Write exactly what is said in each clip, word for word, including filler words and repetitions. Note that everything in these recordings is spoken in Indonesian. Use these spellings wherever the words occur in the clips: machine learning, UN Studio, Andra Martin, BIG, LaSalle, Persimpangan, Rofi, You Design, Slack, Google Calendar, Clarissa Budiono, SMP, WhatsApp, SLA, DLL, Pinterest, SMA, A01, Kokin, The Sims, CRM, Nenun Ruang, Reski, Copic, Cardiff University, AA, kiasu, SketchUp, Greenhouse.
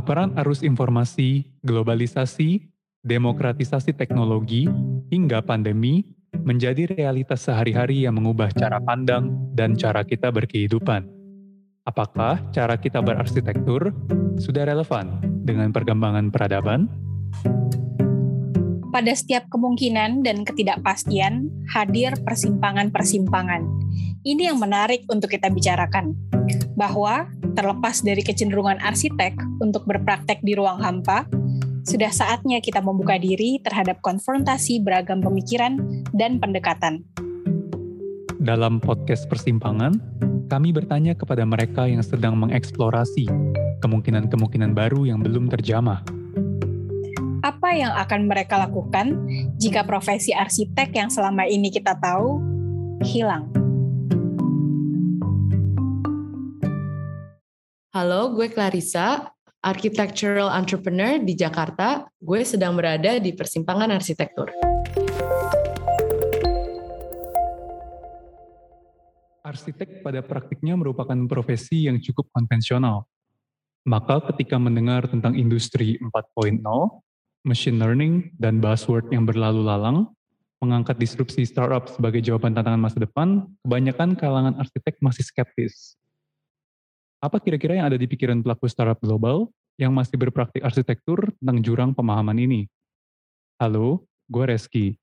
Paparan arus informasi, globalisasi, demokratisasi teknologi, hingga pandemi menjadi realitas sehari-hari yang mengubah cara pandang dan cara kita berkehidupan. Apakah cara kita berarsitektur sudah relevan dengan perkembangan peradaban? Pada setiap kemungkinan dan ketidakpastian, hadir persimpangan-persimpangan. Ini yang menarik untuk kita bicarakan. Bahwa terlepas dari kecenderungan arsitek untuk berpraktek di ruang hampa, sudah saatnya kita membuka diri terhadap konfrontasi beragam pemikiran dan pendekatan. Dalam podcast Persimpangan, kami bertanya kepada mereka yang sedang mengeksplorasi kemungkinan-kemungkinan baru yang belum terjamah. Apa yang akan mereka lakukan jika profesi arsitek yang selama ini kita tahu hilang? Halo, gue Clarissa, architectural entrepreneur di Jakarta. Gue sedang berada di persimpangan arsitektur. Arsitek pada praktiknya merupakan profesi yang cukup konvensional. Maka ketika mendengar tentang industri empat titik nol, machine learning, dan buzzword yang berlalu lalang, mengangkat disrupsi startup sebagai jawaban tantangan masa depan, kebanyakan kalangan arsitek masih skeptis. Apa kira-kira yang ada di pikiran pelaku startup global yang masih berpraktik arsitektur tentang jurang pemahaman ini? Halo, gue Reski.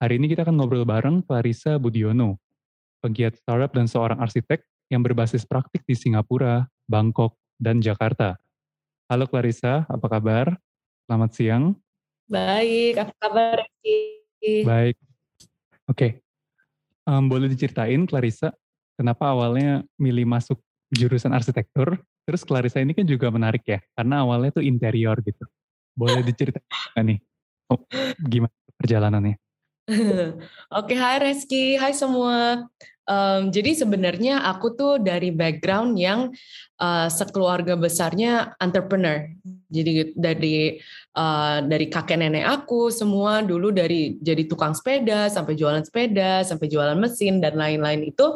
Hari ini kita akan ngobrol bareng Clarissa Budiono, penggiat startup dan seorang arsitek yang berbasis praktik di Singapura, Bangkok, dan Jakarta. Halo Clarissa, apa kabar? Selamat siang. Baik, apa kabar? Baik. Oke, okay. um, boleh diceritain Clarissa, kenapa awalnya milih masuk jurusan arsitektur? Terus Clarissa ini kan juga menarik ya, karena awalnya tuh interior gitu. Boleh diceritain nggak nih? Oh, gimana perjalanannya? Oke, okay, hai Reski, hai semua. Um, jadi sebenarnya aku tuh dari background yang uh, sekeluarga besarnya entrepreneur. Jadi dari uh, dari kakek nenek aku semua dulu dari jadi tukang sepeda sampai jualan sepeda sampai jualan mesin dan lain-lain itu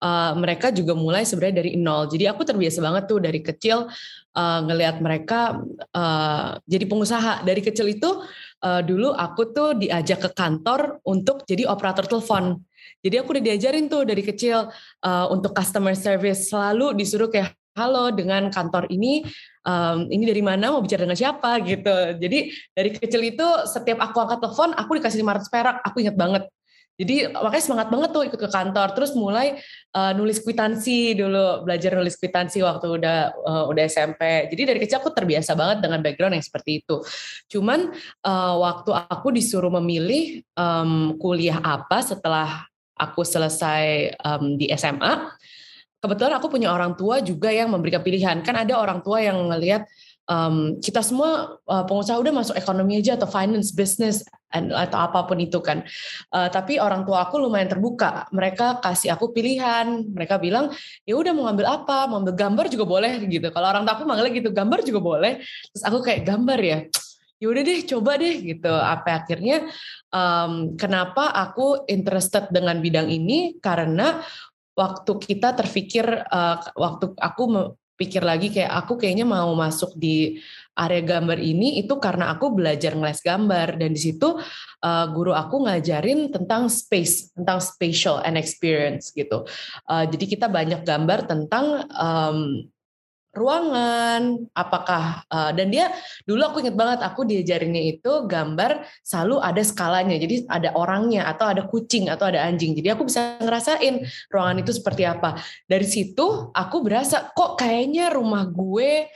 uh, mereka juga mulai sebenarnya dari nol. Jadi aku terbiasa banget tuh dari kecil uh, ngelihat mereka uh, jadi pengusaha dari kecil itu. Uh, dulu aku tuh diajak ke kantor untuk jadi operator telepon. Jadi aku udah diajarin tuh dari kecil uh, untuk customer service selalu disuruh kayak halo dengan kantor ini, um, ini dari mana, mau bicara dengan siapa gitu. Jadi dari kecil itu setiap aku angkat telepon aku dikasih lima ratus perak, aku ingat banget. Jadi makanya semangat banget tuh ikut ke kantor, terus mulai uh, nulis kwitansi dulu, belajar nulis kwitansi waktu udah uh, udah S M P. Jadi dari kecil aku terbiasa banget dengan background yang seperti itu. Cuman uh, waktu aku disuruh memilih um, kuliah apa setelah aku selesai um, di S M A, kebetulan aku punya orang tua juga yang memberikan pilihan. Kan ada orang tua yang ngelihat, Um, kita semua uh, pengusaha udah masuk ekonomi aja atau finance, business and, atau apapun itu kan uh, tapi orang tua aku lumayan terbuka, mereka kasih aku pilihan, mereka bilang ya udah mau ngambil apa, mau ngambil gambar juga boleh gitu, kalau orang tua aku manggilnya gitu, gambar juga boleh, terus aku kayak gambar ya ya udah deh coba deh gitu. Apa akhirnya um, kenapa aku interested dengan bidang ini, karena waktu kita terpikir uh, waktu aku pikir lagi kayak aku kayaknya mau masuk di area gambar ini itu karena aku belajar ngeles gambar, dan di situ uh, guru aku ngajarin tentang space, tentang spatial and experience gitu. Uh, jadi kita banyak gambar tentang um, ruangan, apakah uh, dan dia dulu aku ingat banget aku diajarinnya itu gambar selalu ada skalanya, jadi ada orangnya atau ada kucing atau ada anjing, jadi aku bisa ngerasain ruangan itu seperti apa. Dari situ aku berasa kok kayaknya rumah gue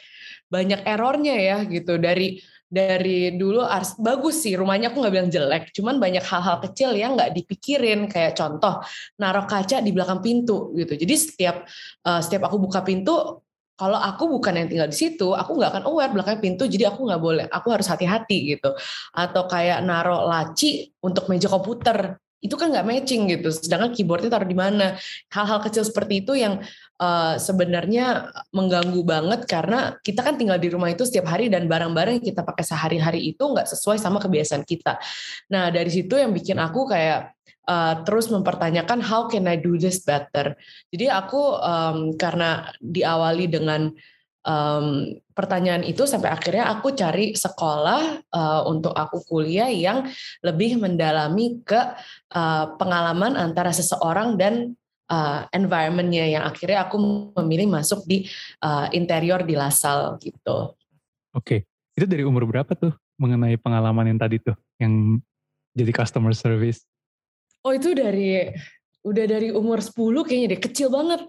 banyak errornya ya gitu. Dari dari dulu ars, bagus sih rumahnya, aku nggak bilang jelek, cuman banyak hal-hal kecil yang nggak dipikirin, kayak contoh naruh kaca di belakang pintu gitu. Jadi setiap uh, setiap aku buka pintu, kalau aku bukan yang tinggal di situ, aku nggak akan aware belakang pintu, jadi aku nggak boleh, aku harus hati-hati gitu. Atau kayak naruh laci untuk meja komputer, itu kan nggak matching gitu. Sedangkan keyboardnya taruh di mana? Hal-hal kecil seperti itu yang uh, sebenarnya mengganggu banget, karena kita kan tinggal di rumah itu setiap hari dan barang-barang yang kita pakai sehari-hari itu nggak sesuai sama kebiasaan kita. Nah dari situ yang bikin aku kayak Uh, terus mempertanyakan how can I do this better. Jadi aku um, karena diawali dengan um, pertanyaan itu sampai akhirnya aku cari sekolah uh, untuk aku kuliah yang lebih mendalami ke uh, pengalaman antara seseorang dan uh, environment-nya, yang akhirnya aku memilih masuk di uh, interior di LaSalle gitu. Oke, itu dari umur berapa tuh mengenai pengalaman yang tadi tuh yang jadi customer service? Oh itu dari udah dari umur sepuluh kayaknya deh, kecil banget.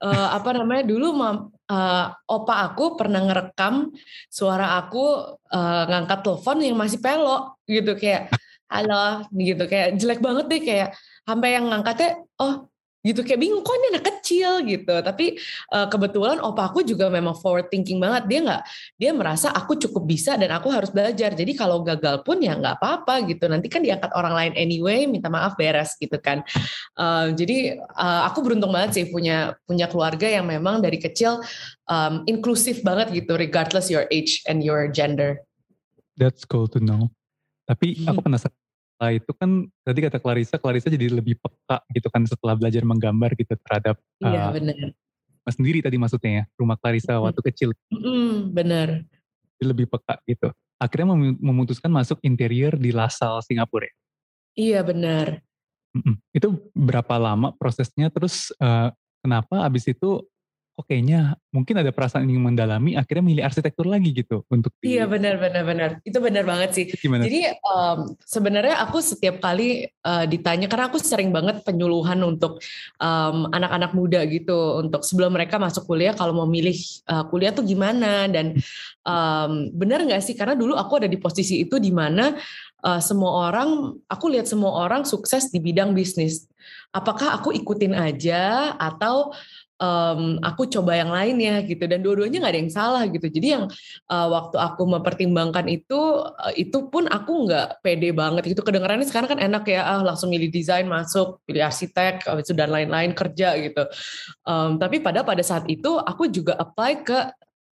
Uh, apa namanya dulu mam, uh, opa aku pernah ngerekam suara aku uh, ngangkat telepon yang masih pelok gitu, kayak halo gitu, kayak jelek banget deh, kayak sampai yang ngangkatnya oh gitu kayak bingung kok ini anak kecil gitu. Tapi uh, kebetulan opa aku juga memang forward thinking banget, dia nggak dia merasa aku cukup bisa dan aku harus belajar, jadi kalau gagal pun ya nggak apa-apa gitu, nanti kan diangkat orang lain anyway, minta maaf beres gitu kan. Uh, jadi uh, aku beruntung banget sih punya punya keluarga yang memang dari kecil um, inklusif banget gitu, regardless your age and your gender. That's cool to know. Tapi hmm. aku penasaran. Nah, itu kan tadi kata Clarissa, Clarissa jadi lebih peka gitu kan setelah belajar menggambar gitu terhadap iya, bener. Uh, sendiri tadi maksudnya ya, rumah Clarissa mm-hmm. waktu kecil. Mm-hmm, bener. Jadi lebih peka gitu. Akhirnya memutuskan masuk interior di LaSalle Singapura ya? Iya bener. Mm-hmm. Itu berapa lama prosesnya, terus uh, kenapa abis itu kok kayaknya mungkin ada perasaan ingin mendalami, akhirnya milih arsitektur lagi gitu untuk di... Iya benar benar benar. Itu benar banget sih. Gimana? Jadi um, sebenarnya aku setiap kali uh, ditanya, karena aku sering banget penyuluhan untuk um, anak-anak muda gitu, untuk sebelum mereka masuk kuliah kalau mau milih uh, kuliah tuh gimana, dan um, benar nggak sih, karena dulu aku ada di posisi itu di mana uh, semua orang, aku lihat semua orang sukses di bidang bisnis. Apakah aku ikutin aja atau Um, aku coba yang lainnya gitu, dan dua-duanya nggak ada yang salah gitu. Jadi yang uh, waktu aku mempertimbangkan itu, uh, itu pun aku nggak pede banget gitu. Kedengarannya sekarang kan enak ya, ah langsung milih desain masuk, pilih arsitek, itu dan lain-lain kerja gitu. Um, tapi pada pada saat itu aku juga apply ke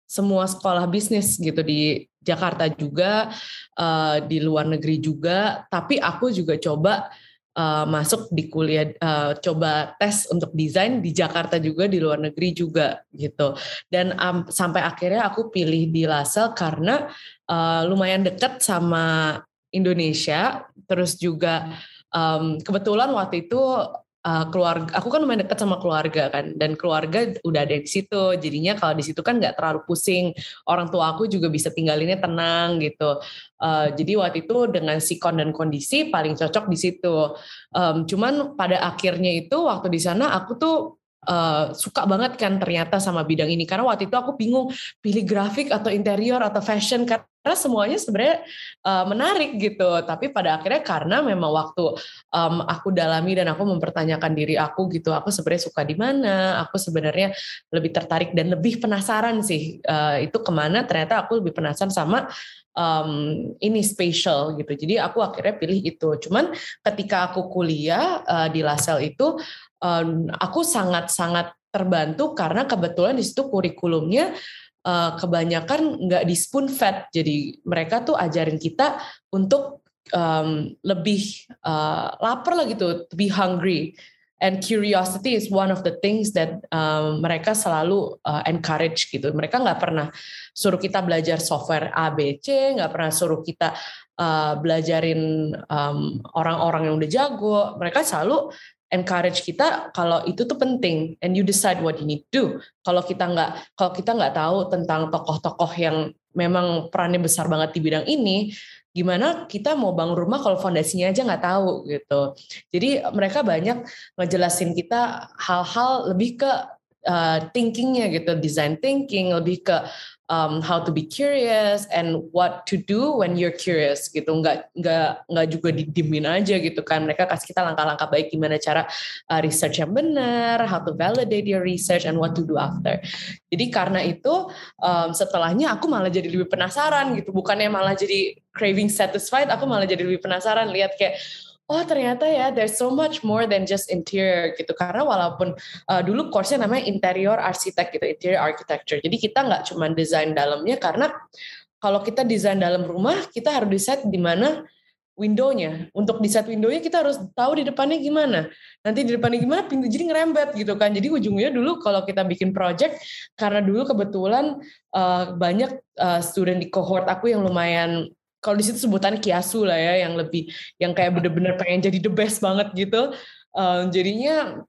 semua sekolah bisnis gitu di Jakarta juga, uh, di luar negeri juga. Tapi aku juga coba Uh, masuk di kuliah, uh, coba tes untuk desain di Jakarta juga, di luar negeri juga gitu. Dan um, sampai akhirnya aku pilih di LaSalle karena uh, lumayan dekat sama Indonesia. Terus juga um, kebetulan waktu itu uh, keluarga, aku kan lumayan dekat sama keluarga kan, dan keluarga udah ada di situ. Jadinya kalau di situ kan nggak terlalu pusing. Orang tua aku juga bisa tinggalinnya tenang gitu. Uh, jadi waktu itu dengan sikon dan kondisi paling cocok di situ. Um, cuman pada akhirnya itu waktu di sana aku tuh uh, suka banget kan ternyata sama bidang ini, karena waktu itu aku bingung pilih grafik atau interior atau fashion, karena semuanya sebenarnya uh, menarik gitu. Tapi pada akhirnya karena memang waktu um, aku dalami dan aku mempertanyakan diri aku gitu, aku sebenarnya suka di mana, aku sebenarnya lebih tertarik dan lebih penasaran sih uh, itu kemana. Ternyata aku lebih penasaran sama Um, ini spatial gitu, jadi aku akhirnya pilih itu. Cuman ketika aku kuliah uh, di LaSalle itu, um, aku sangat-sangat terbantu karena kebetulan di situ kurikulumnya uh, kebanyakan nggak di spoon fed, jadi mereka tuh ajarin kita untuk um, lebih uh, lapar lah gitu, to be hungry. And curiosity is one of the things that um, mereka selalu uh, encourage gitu. Mereka nggak pernah suruh kita belajar software A, B, C, nggak pernah suruh kita uh, belajarin um, orang-orang yang udah jago. Mereka selalu encourage kita kalau itu tuh penting. And you decide what you need to do. Kalau kita nggak, kalau kita nggak tahu tentang tokoh-tokoh yang memang perannya besar banget di bidang ini, gimana kita mau bangun rumah kalau fondasinya aja nggak tahu gitu. Jadi mereka banyak ngejelasin kita hal-hal lebih ke uh, thinkingnya gitu, design thinking, lebih ke um, how to be curious and what to do when you're curious gitu. Nggak nggak nggak juga didiemin aja gitu kan. Mereka kasih kita langkah-langkah baik gimana cara uh, research yang benar, how to validate your research and what to do after. Jadi karena itu um, setelahnya aku malah jadi lebih penasaran gitu, bukannya malah jadi craving satisfied, aku malah jadi lebih penasaran lihat kayak oh ternyata ya there's so much more than just interior gitu. Karena walaupun uh, dulu course-nya namanya interior arsitek gitu, interior architecture, jadi kita nggak cuma desain dalamnya, karena kalau kita desain dalam rumah kita harus decide di mana windownya. Untuk di set windownya kita harus tahu di depannya gimana. Nanti di depannya gimana, pintu jadi ngerembet gitu kan. Jadi ujungnya dulu kalau kita bikin project, karena dulu kebetulan uh, banyak uh, student di cohort aku yang lumayan, kalau di situ sebutannya kiasu lah ya, yang lebih, yang kayak bener-bener pengen jadi the best banget gitu. Uh, jadinya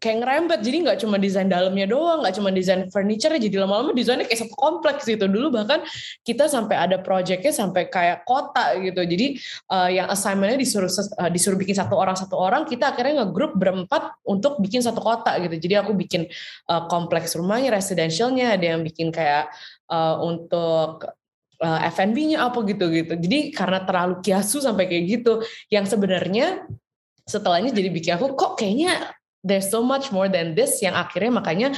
kayak ngerembet, jadi nggak cuma desain dalamnya doang, nggak cuma desain furniture, jadi lama-lama desainnya kayak satu kompleks gitu. Dulu bahkan kita sampai ada projectnya sampai kayak kota gitu. Jadi uh, yang assignmentnya disuruh uh, disuruh bikin satu orang satu orang, kita akhirnya ngegroup berempat untuk bikin satu kota gitu. Jadi aku bikin uh, kompleks rumahnya, residentialnya, ada yang bikin kayak uh, untuk uh, F and B-nya apa gitu-gitu. Jadi karena terlalu kiasu sampai kayak gitu, yang sebenarnya setelahnya jadi bikin aku kok kayaknya there's so much more than this, yang akhirnya makanya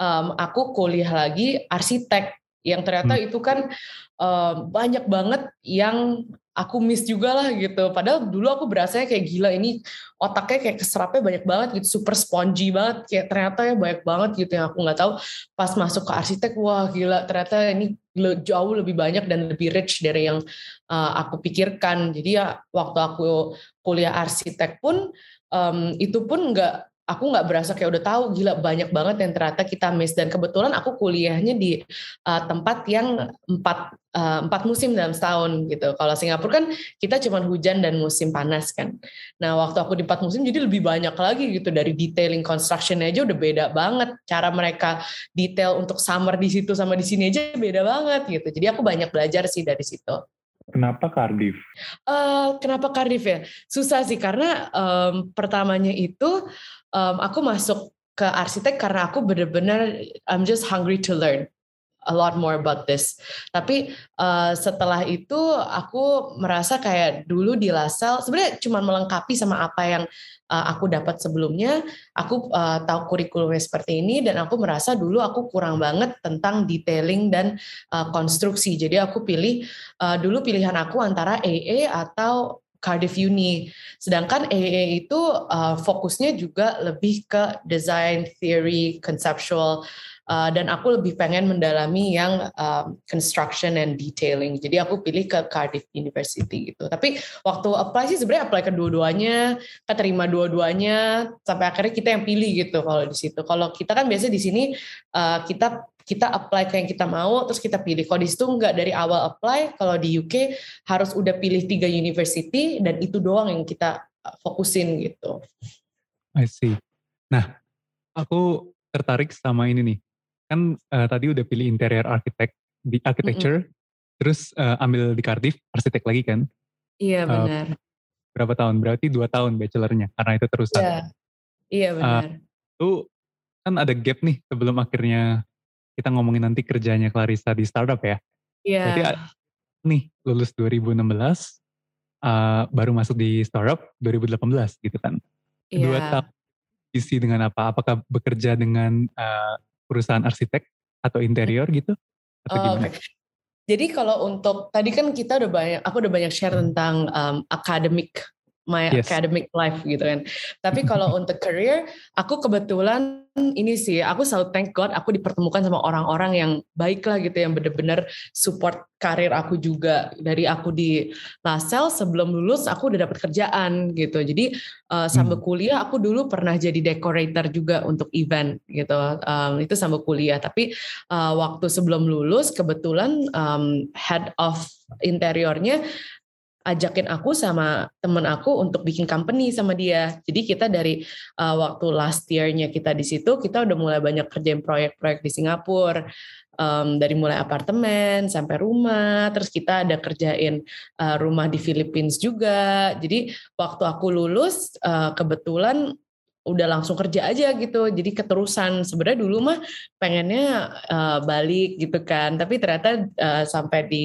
um, aku kuliah lagi arsitek, yang ternyata hmm. itu kan um, banyak banget yang aku miss juga lah gitu. Padahal dulu aku berasanya kayak gila, ini otaknya kayak keserapnya banyak banget gitu, super spongy banget, kayak ternyata ya banyak banget gitu yang aku nggak tahu. Pas masuk ke arsitek, wah gila, ternyata ini jauh lebih banyak dan lebih rich dari yang uh, aku pikirkan. Jadi ya waktu aku kuliah arsitek pun um, itu pun nggak, aku nggak berasa kayak udah tahu, gila banyak banget yang ternyata kita miss. Dan kebetulan aku kuliahnya di uh, tempat yang empat uh, empat musim dalam setahun gitu. Kalau Singapura kan kita cuma hujan dan musim panas kan. Nah waktu aku di empat musim jadi lebih banyak lagi gitu, dari detailing construction aja udah beda banget. Cara mereka detail untuk summer di situ sama di sini aja beda banget gitu. Jadi aku banyak belajar sih dari situ. Kenapa Cardiff? Uh, kenapa Cardiff ya? Susah sih, karena um, pertamanya itu um, aku masuk ke arsitek karena aku benar-benar I'm just hungry to learn a lot more about this. Tapi uh, setelah itu aku merasa kayak dulu di LaSalle sebenarnya cuma melengkapi sama apa yang uh, aku dapat sebelumnya. Aku uh, tahu kurikulumnya seperti ini, dan aku merasa dulu aku kurang banget tentang detailing dan uh, konstruksi. Jadi aku pilih uh, dulu pilihan aku antara A A atau Cardiff Uni. Sedangkan A A itu uh, fokusnya juga lebih ke design, theory, conceptual. Uh, dan aku lebih pengen mendalami yang um, construction and detailing. Jadi aku pilih ke Cardiff University gitu. Tapi waktu apply sih sebenarnya apply ke dua-duanya, keterima dua-duanya, sampai akhirnya kita yang pilih gitu kalau di situ. Kalau kita kan biasanya di sini uh, kita kita apply ke yang kita mau, terus kita pilih. Kalau di situ enggak, dari awal apply. Kalau di U K harus udah pilih tiga university dan itu doang yang kita fokusin gitu. I see. Nah, aku tertarik sama ini nih. Kan uh, tadi udah pilih interior architect di architecture, mm-hmm. terus uh, ambil di Cardiff arsitek lagi kan? Iya benar. Uh, berapa tahun? Berarti dua tahun bachelornya, karena itu terusan. Iya, iya benar. Itu uh, kan ada gap nih sebelum akhirnya kita ngomongin nanti kerjanya Clarissa di startup ya. Iya. Berarti uh, nih lulus dua ribu enam belas, uh, baru masuk di startup dua ribu delapan belas gitu kan. Iya. Dua tahun isi dengan apa? Apakah bekerja dengan uh, perusahaan arsitek atau interior gitu atau oh, gimana? Okay. Jadi kalau untuk tadi kan kita udah banyak, aku udah banyak share tentang um, academic, my yes. academic life gitu kan. Tapi kalau untuk career, aku kebetulan ini sih, aku selalu thank God aku dipertemukan sama orang-orang yang baik lah gitu, yang benar-benar support karir aku juga. Dari aku di LaSalle sebelum lulus aku udah dapat kerjaan gitu. Jadi uh, sambil kuliah aku dulu pernah jadi decorator juga untuk event gitu. Um, itu sambil kuliah. Tapi uh, waktu sebelum lulus kebetulan um, head of interiornya ajakin aku sama temen aku untuk bikin company sama dia. Jadi kita dari uh, waktu last year-nya kita di situ, kita udah mulai banyak kerjain proyek-proyek di Singapura. Um, dari mulai apartemen sampai rumah, terus kita ada kerjain uh, rumah di Philippines juga. Jadi waktu aku lulus uh, kebetulan udah langsung kerja aja gitu, jadi keterusan. Sebenarnya dulu mah pengennya uh, balik gitu kan, tapi ternyata uh, sampai di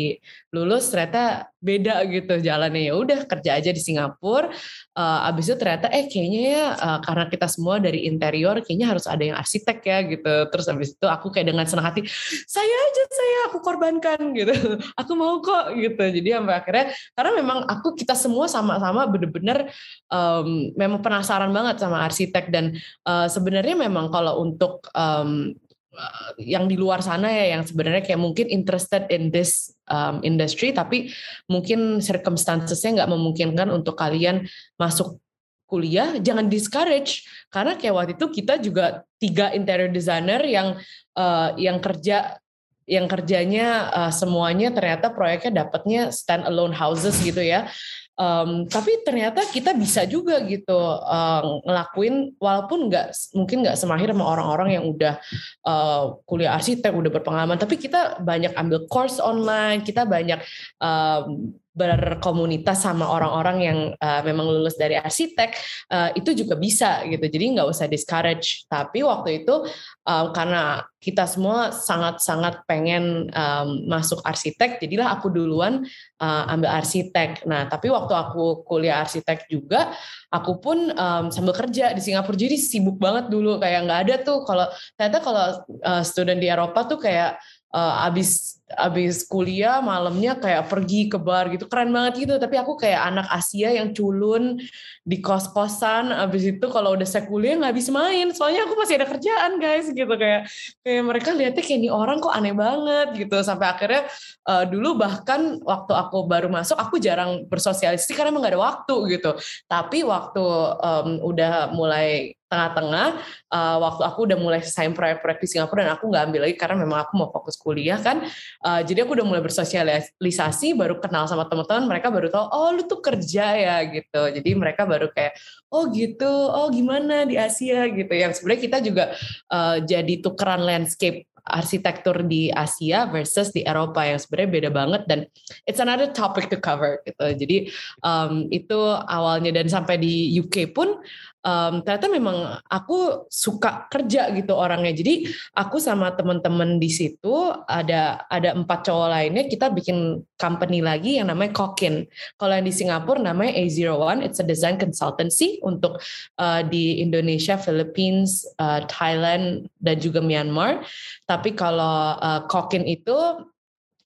lulus ternyata beda gitu jalannya. Ya udah kerja aja di Singapura. Uh, abis itu ternyata eh kayaknya uh, karena kita semua dari interior, kayaknya harus ada yang arsitek ya gitu. Terus abis itu aku kayak dengan senang hati, saya aja saya aku korbankan gitu, aku mau kok gitu. Jadi sampai akhirnya karena memang aku kita semua sama-sama bener-bener um, memang penasaran banget sama arsitek. Dan uh, sebenarnya memang kalau untuk um, yang di luar sana ya, yang sebenarnya kayak mungkin interested in this um, industry, tapi mungkin circumstances-nya nggak memungkinkan untuk kalian masuk kuliah, jangan discourage, karena kayak waktu itu kita juga tiga interior designer yang uh, yang kerja yang kerjanya uh, semuanya ternyata proyeknya dapatnya stand alone houses gitu ya. Um, tapi ternyata kita bisa juga gitu uh, ngelakuin walaupun nggak mungkin nggak semahir sama orang-orang yang udah uh, kuliah arsitek udah berpengalaman, tapi kita banyak ambil course online, kita banyak uh, berkomunitas sama orang-orang yang uh, memang lulus dari arsitek, uh, itu juga bisa gitu, jadi nggak usah discourage. Tapi waktu itu uh, karena kita semua sangat-sangat pengen um, masuk arsitek, jadilah aku duluan uh, ambil arsitek. Nah tapi waktu aku kuliah arsitek juga, aku pun um, sambil kerja di Singapura, jadi sibuk banget dulu, kayak nggak ada tuh kalau ternyata kalau uh, student di Eropa tuh kayak Uh, abis abis kuliah malamnya kayak pergi ke bar gitu, keren banget gitu. Tapi aku kayak anak Asia yang culun di kos-kosan, abis itu kalau udah saya kuliah nggak habis main, soalnya aku masih ada kerjaan guys gitu, kayak kayak mereka lihatnya kayak ini orang kok aneh banget gitu. Sampai akhirnya uh, dulu bahkan waktu aku baru masuk aku jarang bersosialisasi karena emang nggak ada waktu gitu. Tapi waktu um, udah mulai tengah-tengah, uh, waktu aku udah mulai sign proyek-proyek di Singapura dan aku nggak ambil lagi karena memang aku mau fokus kuliah kan, uh, jadi aku udah mulai bersosialisasi, baru kenal sama teman-teman, mereka baru tahu oh lu tuh kerja ya gitu, jadi mereka baru kayak oh gitu, oh gimana di Asia gitu, yang sebenarnya kita juga uh, jadi tukeran landscape arsitektur di Asia versus di Eropa yang sebenarnya beda banget, dan it's another topic to cover gitu. Jadi um, itu awalnya, dan sampai di U K pun um, ternyata memang aku suka kerja gitu orangnya. Jadi aku sama teman-teman di situ ada ada empat cowok lainnya, kita bikin company lagi yang namanya Kokin. Kalau yang di Singapura namanya A zero one, it's a design consultancy untuk uh, di Indonesia, Philippines, uh, Thailand dan juga Myanmar. Tapi kalau uh, Kokin itu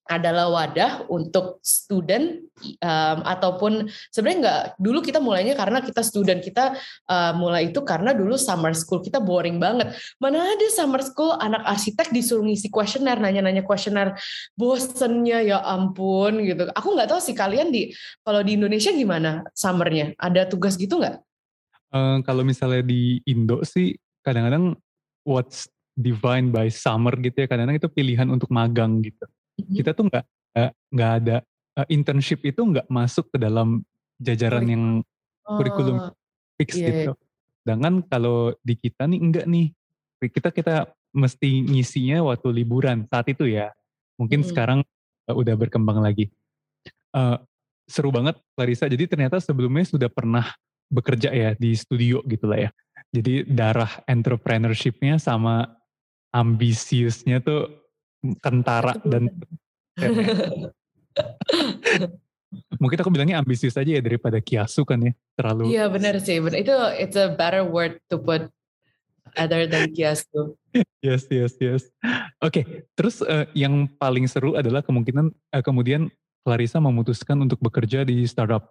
adalah wadah untuk student um, ataupun sebenarnya nggak, dulu kita mulainya karena kita student, kita uh, mulai itu karena dulu summer school kita boring banget, mana ada summer school anak arsitek disuruh ngisi kuesioner, nanya-nanya kuesioner, bosennya ya ampun gitu. Aku nggak tahu sih kalian di kalau di Indonesia gimana summernya, ada tugas gitu nggak? Uh, kalau misalnya di Indo sih kadang-kadang what's defined by summer gitu ya, kadang-kadang itu pilihan untuk magang gitu. Kita tuh nggak nggak ada internship, itu nggak masuk ke dalam jajaran yang kurikulum fix oh, yeah. gitu. Sedangkan kalau di kita nih enggak nih, kita kita mesti ngisinya waktu liburan saat itu ya. Mungkin hmm. sekarang udah berkembang lagi. Uh, seru banget Clarissa. Jadi ternyata sebelumnya sudah pernah bekerja ya di studio gitulah ya. Jadi darah entrepreneurship-nya sama ambisiusnya tuh kentara dan mungkin aku bilangnya ambisius aja ya daripada kiasu kan ya, terlalu. Iya benar sih, benar. Itu it's a better word to put other than kiasu. Yes, yes, yes. Oke, okay. Terus uh, yang paling seru adalah kemungkinan uh, kemudian Clarissa memutuskan untuk bekerja di startup.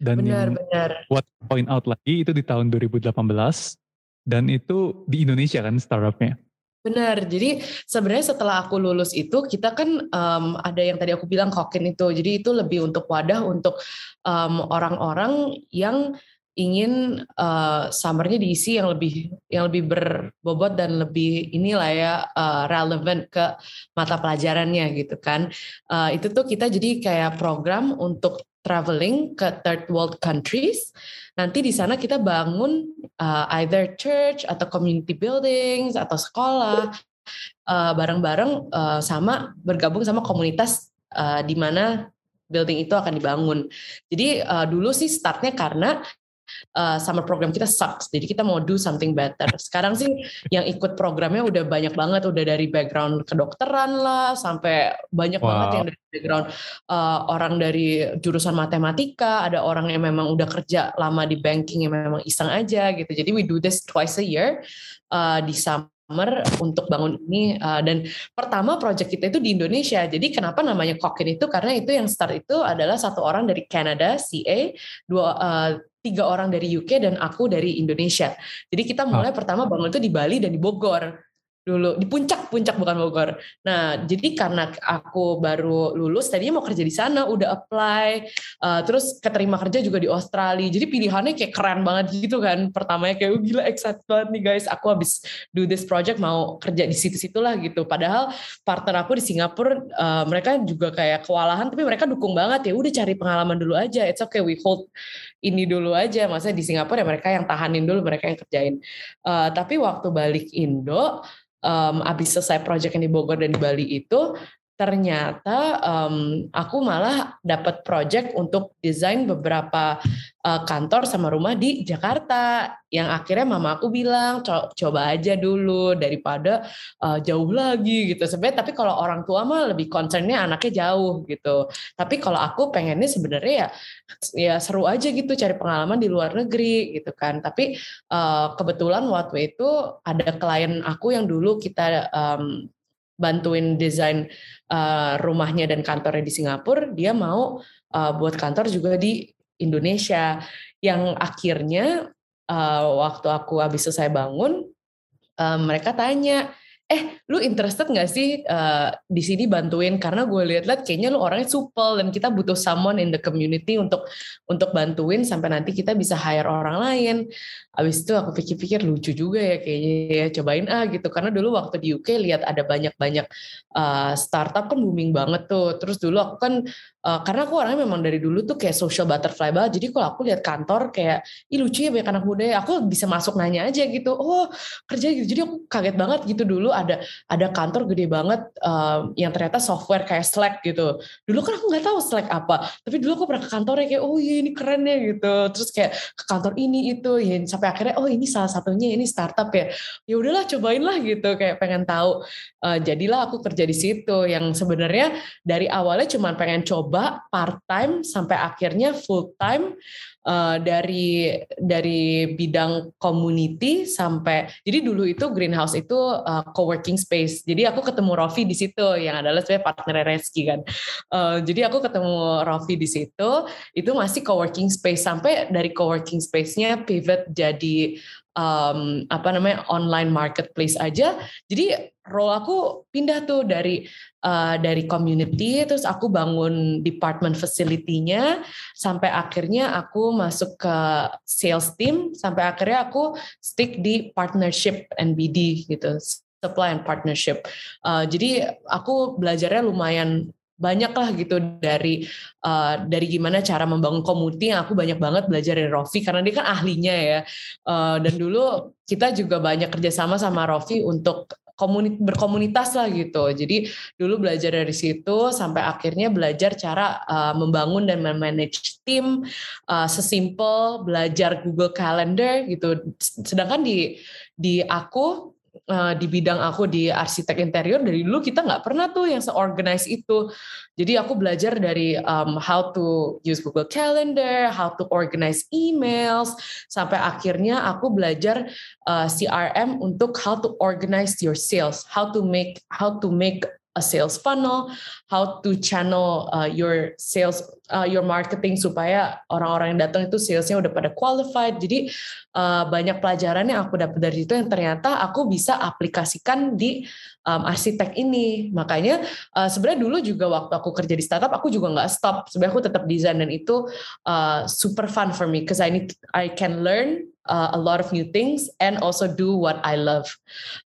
Dan benar, yang benar. What point out lagi itu di tahun dua ribu delapan belas dan itu di Indonesia kan startupnya. Benar, jadi sebenarnya setelah aku lulus itu kita kan um, ada yang tadi aku bilang Kokin itu, jadi itu lebih untuk wadah untuk um, orang-orang yang ingin uh, summernya diisi yang lebih yang lebih berbobot dan lebih inilah ya uh, relevant ke mata pelajarannya gitu kan. Uh, itu tuh kita jadi kayak program untuk traveling ke third world countries. Nanti di sana kita bangun uh, either church atau community buildings atau sekolah uh, bareng-bareng uh, sama bergabung sama komunitas uh, di mana building itu akan dibangun. Jadi uh, dulu sih startnya karena Uh, summer program kita sucks, jadi kita mau do something better. Sekarang sih yang ikut programnya udah banyak banget, udah dari background kedokteran lah sampai banyak wow. banget yang dari background uh, orang dari jurusan matematika, ada orang yang memang udah kerja lama di banking yang memang iseng aja gitu. Jadi we do this twice a year uh, di summer untuk bangun ini, uh, dan pertama project kita itu di Indonesia. Jadi kenapa namanya Kokin itu karena itu yang start itu adalah satu orang dari Canada, C A, dua uh, tiga orang dari U K dan aku dari Indonesia. Jadi kita mulai oh. pertama bangun itu di Bali dan di Bogor. dulu di Puncak, Puncak bukan Bogor. Nah, jadi karena aku baru lulus, tadinya mau kerja di sana, udah apply, uh, terus keterima kerja juga di Australia. Jadi pilihannya kayak keren banget gitu kan. Pertamanya kayak oh, gila excited banget nih guys, aku habis do this project mau kerja di situ-situlah gitu. Padahal partner aku di Singapura, uh, mereka juga kayak kewalahan, tapi mereka dukung banget, ya udah cari pengalaman dulu aja. It's okay, we hold ini dulu aja. Maksudnya di Singapura ya mereka yang tahanin dulu, mereka yang kerjain. Uh, tapi waktu balik Indo, Um, abis selesai project yang di Bogor dan di Bali itu, ternyata um, aku malah dapat project untuk desain beberapa uh, kantor sama rumah di Jakarta, yang akhirnya mama aku bilang Co- coba aja dulu daripada uh, jauh lagi gitu sebenarnya. Tapi kalau orang tua mah lebih concernnya anaknya jauh gitu, tapi kalau aku pengennya sebenarnya ya ya seru aja gitu, cari pengalaman di luar negeri gitu kan. Tapi uh, kebetulan waktu itu ada klien aku yang dulu kita um, bantuin desain uh, rumahnya dan kantornya di Singapura, dia mau uh, buat kantor juga di Indonesia, yang akhirnya uh, waktu aku habis selesai bangun, uh, mereka tanya, eh lu interested nggak sih uh, di sini bantuin, karena gue liat-liat kayaknya lu orangnya supel dan kita butuh someone in the community untuk untuk bantuin sampai nanti kita bisa hire orang lain. Abis itu aku pikir-pikir lucu juga ya kayaknya, ya cobain ah gitu, karena dulu waktu di U K lihat ada banyak-banyak uh, startup kan booming banget tuh. Terus dulu aku kan uh, karena aku orangnya memang dari dulu tuh kayak social butterfly banget, jadi kalau aku lihat kantor kayak ih lucu ya banyak anak muda ya, aku bisa masuk nanya aja gitu, oh kerja gitu. Jadi aku kaget banget gitu dulu ada ada kantor gede banget um, yang ternyata software kayak Slack gitu. Dulu kan aku nggak tahu Slack apa, tapi dulu aku pernah ke kantornya kayak oh iya ini keren ya gitu. Terus kayak ke kantor ini itu ya, sampai akhirnya oh ini salah satunya ini startup ya. Ya udahlah cobain lah gitu, kayak pengen tahu. Uh, jadilah aku kerja di situ, yang sebenarnya dari awalnya cuma pengen coba part time sampai akhirnya full time. Uh, dari dari bidang community sampai, jadi dulu itu Greenhouse itu uh, co-working space, jadi aku ketemu Rofi di situ yang adalah sebenarnya partner Reski kan. Uh, jadi aku ketemu Rofi di situ, itu masih co-working space, sampai dari co-working space-nya pivot jadi um, apa namanya online marketplace aja. Jadi role aku pindah tuh dari uh, dari community, terus aku bangun department facility-nya sampai akhirnya aku masuk ke sales team, sampai akhirnya aku stick di partnership and B D gitu, supply and partnership. Uh, jadi aku belajarnya lumayan banyak lah gitu dari uh, dari gimana cara membangun community, yang aku banyak banget belajar dari Rofi karena dia kan ahlinya ya. Uh, dan dulu kita juga banyak kerjasama sama Rofi untuk Komunit, berkomunitas lah gitu. Jadi dulu belajar dari situ sampai akhirnya belajar cara uh, membangun dan memanage tim, uh, sesimpel belajar Google Calendar gitu. Sedangkan di di aku uh, di bidang aku di arsitek interior, dari dulu kita nggak pernah tuh yang se-organize itu. Jadi aku belajar dari um, how to use Google Calendar, how to organize emails, sampai akhirnya aku belajar uh, C R M untuk how to organize your sales, how to make how to make a sales funnel, how to channel uh, your sales uh, your marketing supaya orang-orang yang datang itu salesnya udah pada qualified. Jadi uh, banyak pelajaran yang aku dapat dari itu yang ternyata aku bisa aplikasikan di Um, arsitek ini. Makanya uh, sebenarnya dulu juga waktu aku kerja di startup aku juga nggak stop, sebenarnya aku tetap desain, dan itu uh, super fun for me because I need I can learn uh, a lot of new things and also do what I love.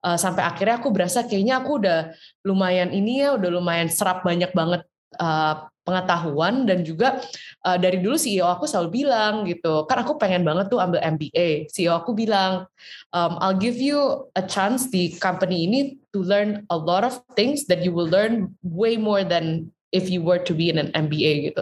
Uh, sampai akhirnya aku berasa kayaknya aku udah lumayan ini ya, udah lumayan serap banyak banget Uh, pengetahuan, dan juga uh, dari dulu C E O aku selalu bilang gitu kan, aku pengen banget tuh ambil M B A. C E O aku bilang um, I'll give you a chance di company ini to learn a lot of things that you will learn way more than if you were to be in an M B A gitu.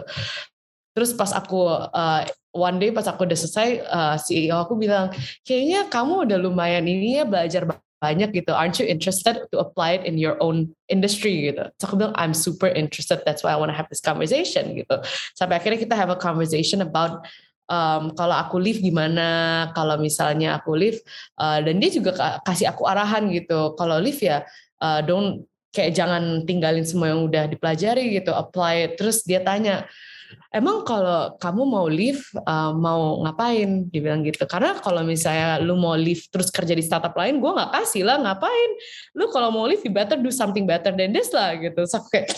Terus pas aku uh, one day pas aku udah selesai, uh, C E O aku bilang kayaknya kamu udah lumayan ini ya, belajar banyak gitu, aren't you interested to apply it in your own industry gitu. So aku bilang I'm super interested, that's why I want to have this conversation gitu. Sampai akhirnya kita have a conversation about um, kalau aku leave gimana, kalau misalnya aku leave, uh, dan dia juga kasih aku arahan gitu, kalau leave ya uh, don't, kayak jangan tinggalin semua yang udah dipelajari gitu, apply it. Terus dia tanya, emang kalau kamu mau leave uh, mau ngapain, dibilang gitu. Karena kalau misalnya lu mau leave terus kerja di startup lain, gue nggak kasih lah, ngapain lu kalau mau leave you better do something better than this lah gitu. So, kayak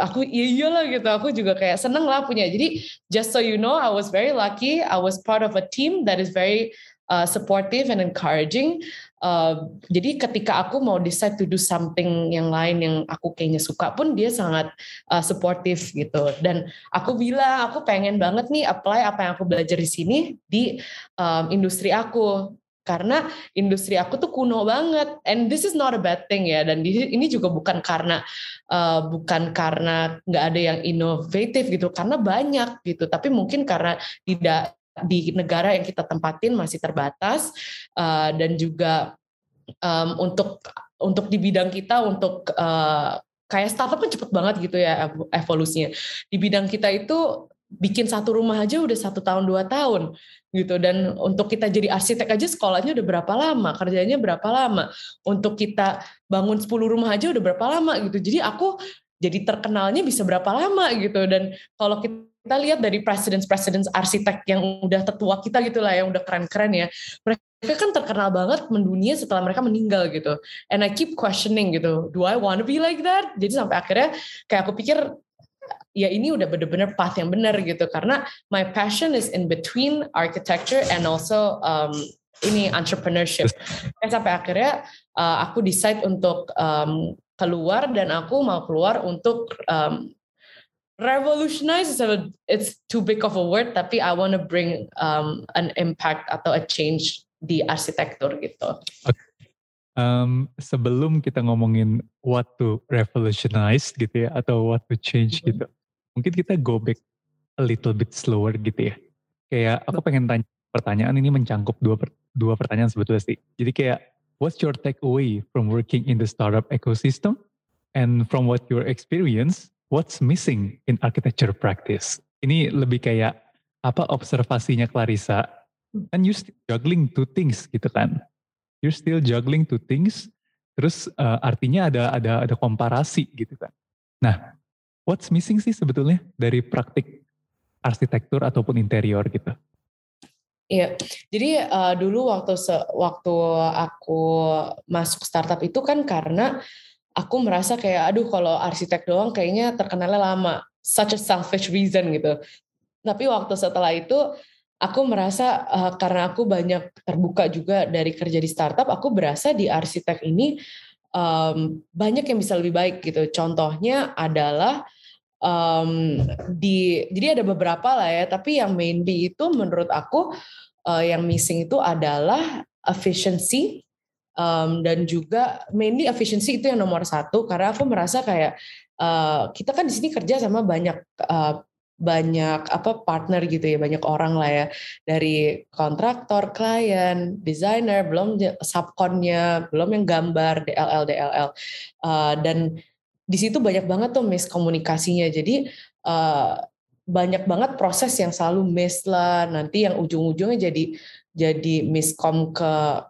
aku iyalah gitu, aku juga kayak seneng lah punya. Jadi just so you know, I was very lucky, I was part of a team that is very Uh, supportive and encouraging. Uh, jadi ketika aku mau decide to do something yang lain yang aku kayaknya suka pun dia sangat uh, supportive gitu. Dan aku bilang aku pengen banget nih apply apa yang aku belajar di sini di um, industri aku. Karena industri aku tuh kuno banget, and this is not a bad thing ya. Dan ini juga bukan karena uh, bukan karena nggak ada yang inovatif gitu, karena banyak gitu. Tapi mungkin karena tidak di negara yang kita tempatin masih terbatas, uh, dan juga um, untuk untuk di bidang kita, untuk uh, kayak startup kan cepet banget gitu ya evolusinya. Di bidang kita itu bikin satu rumah aja udah satu tahun dua tahun gitu, dan untuk kita jadi arsitek aja sekolahnya udah berapa lama, kerjanya berapa lama, untuk kita bangun sepuluh rumah aja udah berapa lama gitu. Jadi aku jadi terkenalnya bisa berapa lama gitu. Dan kalau kita kita lihat dari presiden-presiden arsitek yang udah tetua kita gitu lah, yang udah keren-keren ya, mereka kan terkenal banget mendunia setelah mereka meninggal gitu. And I keep questioning gitu, do I want to be like that? Jadi sampai akhirnya kayak aku pikir ya ini udah bener-bener path yang benar gitu, karena my passion is in between architecture and also um, ini entrepreneurship. Dan sampai akhirnya uh, aku decide untuk um, keluar, dan aku mau keluar untuk um, revolutionize, it's too big of a word, tapi I want to bring um, an impact atau a change di arsitektur gitu. Okay. Um, sebelum kita ngomongin what to revolutionize gitu ya, atau what to change mm-hmm. gitu, mungkin kita go back a little bit slower gitu ya. Kayak aku pengen tanya pertanyaan ini mencangkup dua per, dua pertanyaan sebetulnya sih. Jadi kayak what's your takeaway from working in the startup ecosystem, and from what your experience, what's missing in architecture practice? Ini lebih kayak apa observasinya Clarissa? And you still juggling two things gitu kan? You're still juggling two things. Terus uh, artinya ada ada ada komparasi gitu kan? Nah, what's missing sih sebetulnya dari praktik arsitektur ataupun interior gitu? Iya, jadi uh, dulu waktu se- waktu aku masuk startup itu kan karena aku merasa kayak aduh kalau arsitek doang kayaknya terkenalnya lama, such a selfish reason gitu. Tapi waktu setelah itu aku merasa uh, karena aku banyak terbuka juga dari kerja di startup, aku berasa di arsitek ini um, banyak yang bisa lebih baik gitu. Contohnya adalah um, di jadi ada beberapa lah ya, tapi yang mainly itu menurut aku uh, yang missing itu adalah efficiency. Um, dan juga mainly efficiency itu yang nomor satu, karena aku merasa kayak uh, kita kan di sini kerja sama banyak uh, banyak apa partner gitu ya, banyak orang lah ya, dari kontraktor, klien, desainer, belum subkonnya, belum yang gambar D L L D L L, uh, dan di situ banyak banget tuh miskomunikasinya. Jadi uh, banyak banget proses yang selalu miss lah, nanti yang ujung-ujungnya jadi jadi miskom ke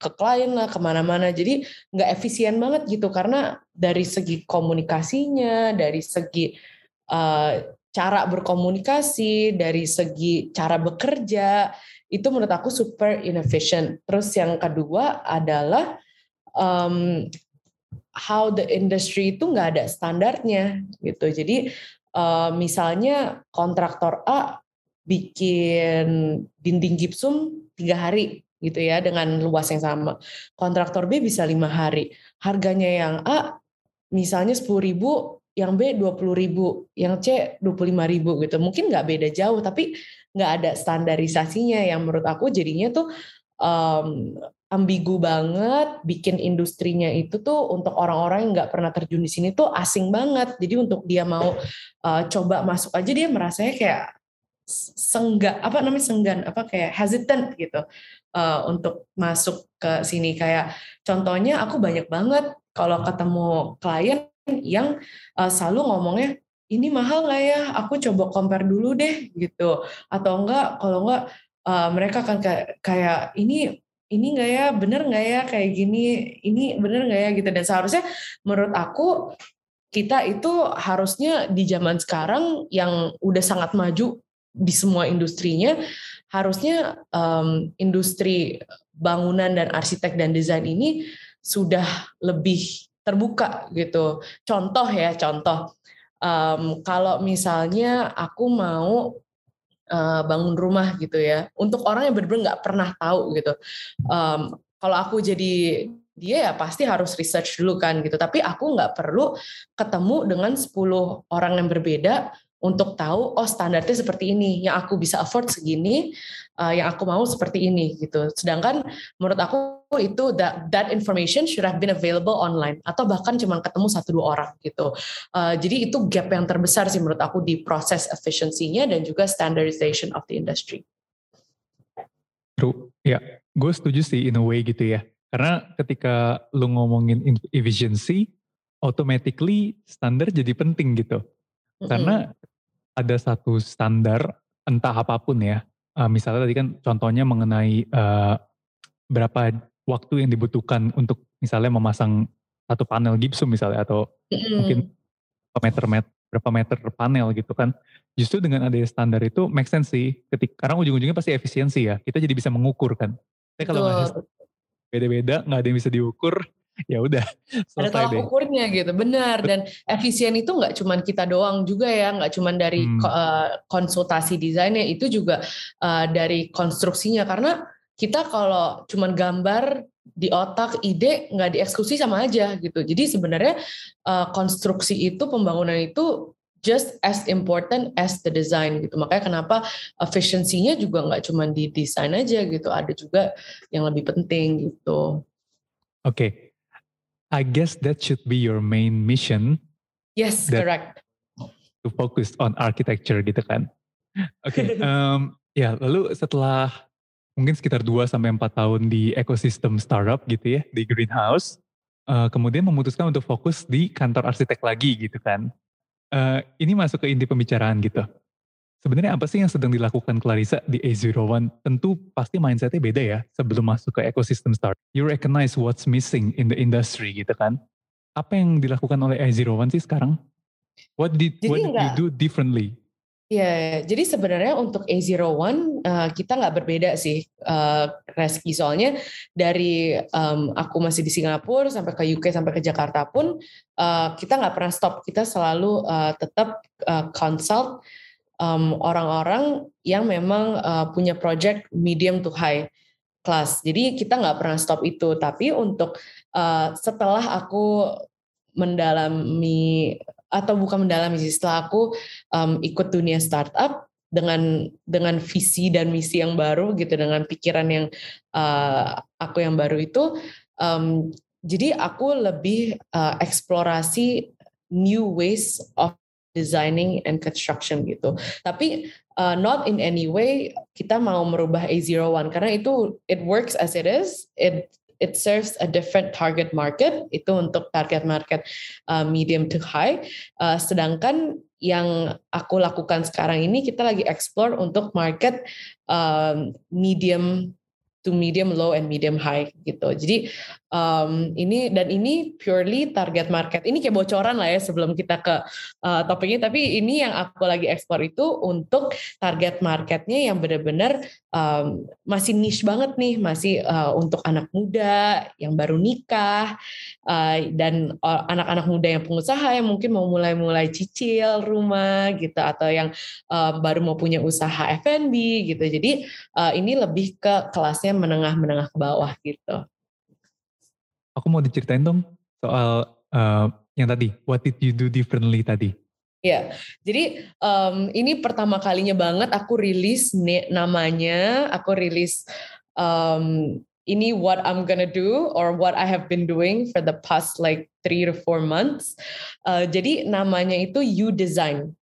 ke klien lah, kemana-mana. Jadi nggak efisien banget gitu, karena dari segi komunikasinya, dari segi uh, cara berkomunikasi, dari segi cara bekerja, itu menurut aku super inefficient. Terus yang kedua adalah um, how the industry itu nggak ada standarnya gitu. Jadi uh, misalnya kontraktor A bikin dinding gipsum tiga hari, gitu ya, dengan luas yang sama. Kontraktor B bisa lima hari. Harganya yang A misalnya sepuluh ribu, yang B dua puluh ribu, yang C dua puluh lima ribu gitu. Mungkin nggak beda jauh, tapi nggak ada standarisasinya, yang menurut aku jadinya tuh um, ambigu banget, bikin industrinya itu tuh untuk orang-orang yang nggak pernah terjun di sini tuh asing banget. Jadi untuk dia mau uh, coba masuk aja dia merasanya kayak senggan, apa namanya senggan, apa kayak hesitant gitu. Uh, untuk masuk ke sini, kayak contohnya aku banyak banget kalau ketemu klien yang uh, selalu ngomongnya ini mahal nggak ya, aku coba compare dulu deh gitu, atau enggak kalau enggak uh, mereka akan kayak, kayak ini ini nggak ya, bener nggak ya kayak gini, ini bener nggak ya gitu. Dan seharusnya menurut aku kita itu harusnya di zaman sekarang yang udah sangat maju di semua industrinya, harusnya um, industri bangunan dan arsitek dan desain ini sudah lebih terbuka gitu. Contoh ya, contoh. Um, kalau misalnya aku mau uh, bangun rumah gitu ya, untuk orang yang benar-benar nggak pernah tahu gitu. Um, kalau aku jadi dia ya pasti harus research dulu kan gitu. Tapi aku nggak perlu ketemu dengan sepuluh orang yang berbeda untuk tahu, oh standarnya seperti ini, yang aku bisa afford segini, uh, yang aku mau seperti ini gitu. Sedangkan menurut aku itu that, that information should have been available online, atau bahkan cuma ketemu satu dua orang gitu. Uh, jadi itu gap yang terbesar sih menurut aku di proses efisiensinya dan juga standardization of the industry. True, ya, gue setuju sih in a way gitu ya. Karena ketika lu ngomongin efficiency, automatically standar jadi penting gitu. Karena mm-hmm. ada satu standar, entah apapun ya. Uh, misalnya tadi kan contohnya mengenai uh, berapa waktu yang dibutuhkan untuk misalnya memasang satu panel gypsum misalnya, atau mm-hmm. mungkin berapa meter, meter, berapa meter panel gitu kan. Justru dengan adanya standar itu make sense sih. Ketika, karena ujung-ujungnya pasti efisiensi ya. Kita jadi bisa mengukur kan. Tapi kalau nggak beda-beda, nggak ada yang bisa diukur. Ya udah, ada tolak ukurnya gitu, benar. Dan efisien itu nggak cuman kita doang juga ya, nggak cuman dari hmm. konsultasi desainnya, itu juga uh, dari konstruksinya. Karena kita kalau cuman gambar di otak, ide nggak dieksekusi sama aja gitu. Jadi sebenarnya uh, konstruksi itu, pembangunan itu just as important as the design gitu. Makanya kenapa efisiensinya juga nggak cuman di desain aja gitu, ada juga yang lebih penting gitu. Oke. Okay. I guess that should be your main mission. Yes, correct. To focus on architecture gitu kan. Oke, okay, um, ya lalu setelah mungkin sekitar dua sampai empat tahun di ekosistem startup gitu ya, di Greenhouse, uh, kemudian memutuskan untuk fokus di kantor arsitek lagi gitu kan. Uh, ini masuk ke inti pembicaraan gitu. Sebenarnya apa sih yang sedang dilakukan Clarissa di A nol satu? Tentu pasti mindsetnya beda ya sebelum masuk ke ekosistem startup. You recognize what's missing in the industry gitu kan. Apa yang dilakukan oleh A nol satu sih sekarang? What did, what did you do differently? Ya, jadi sebenarnya untuk A nol satu uh, kita nggak berbeda sih, uh, Reski. Soalnya dari um, aku masih di Singapura sampai ke U K sampai ke Jakarta pun uh, kita nggak pernah stop. Kita selalu uh, tetap uh, consult Um, orang-orang yang memang uh, punya project medium to high class. Jadi kita nggak pernah stop itu. Tapi untuk uh, setelah aku mendalami, atau bukan mendalami sih, setelah aku um, ikut dunia startup dengan dengan visi dan misi yang baru gitu, dengan pikiran yang uh, aku yang baru itu, um, jadi aku lebih uh, eksplorasi new ways of designing and construction gitu. Tapi uh, not in any way kita mau merubah A nol satu, karena itu it works as it is. It it serves a different target market. Itu untuk target market uh, medium to high. Uh, sedangkan yang aku lakukan sekarang ini kita lagi explore untuk market um, medium to medium low and medium high gitu. Jadi um, ini dan ini purely target market. Ini kayak bocoran lah ya sebelum kita ke uh, topiknya. Tapi ini yang aku lagi explore itu untuk target marketnya yang benar-benar um, masih niche banget nih, masih uh, untuk anak muda yang baru nikah uh, dan anak-anak muda yang pengusaha yang mungkin mau mulai-mulai cicil rumah gitu, atau yang uh, baru mau punya usaha F and B gitu. Jadi uh, ini lebih ke kelasnya menengah-menengah ke bawah gitu. Aku mau diceritain dong soal uh, yang tadi, what did you do differently tadi? Ya, yeah. Jadi um, ini pertama kalinya banget aku rilis namanya, aku rilis um, ini what I'm gonna do or what I have been doing for the past like three to four months. Uh, jadi namanya itu You Design.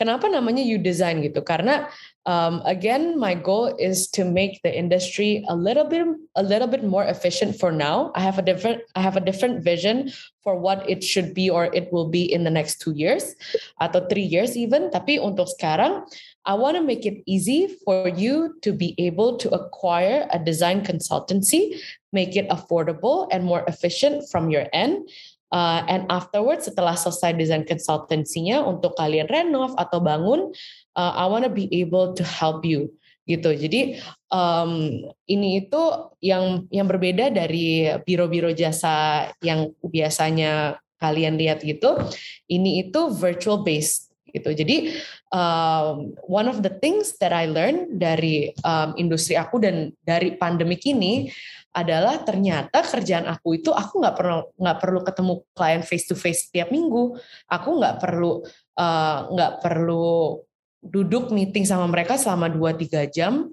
Kenapa namanya You Design gitu? Karena Um, again, my goal is to make the industry a little bit, a little bit more efficient. For now, I have a different, I have a different vision for what it should be or it will be in the next two years, atau three years even. Tapi untuk sekarang, I want to make it easy for you to be able to acquire a design consultancy, make it affordable and more efficient from your end. Uh, and afterwards, setelah selesai design consultancy-nya untuk kalian renov atau bangun, uh, I wanna be able to help you, gitu. Jadi um, ini itu yang yang berbeda dari biro-biro jasa yang biasanya kalian lihat gitu. Ini itu virtual based, gitu. Jadi um, one of the things that I learned dari um, industri aku dan dari pandemik ini adalah ternyata kerjaan aku itu aku nggak perlu nggak perlu ketemu klien face to face setiap minggu. Aku nggak perlu nggak uh, perlu duduk meeting sama mereka selama dua tiga jam.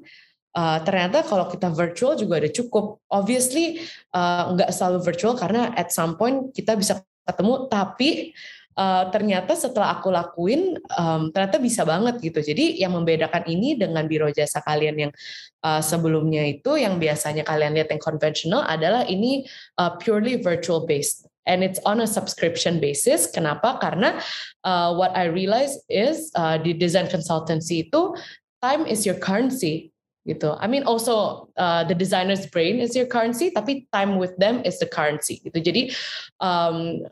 Uh, ternyata kalau kita virtual juga ada cukup. Obviously nggak uh, selalu virtual karena at some point kita bisa ketemu. Tapi uh, ternyata setelah aku lakuin um, ternyata bisa banget gitu. Jadi yang membedakan ini dengan biro jasa kalian yang Uh, sebelumnya itu yang biasanya kalian lihat yang konvensional adalah ini uh, purely virtual based and it's on a subscription basis. Kenapa? Karena uh, what I realize is uh, di design consultancy itu time is your currency gitu. I mean also uh, the designer's brain is your currency, tapi time with them is the currency gitu. Jadi um,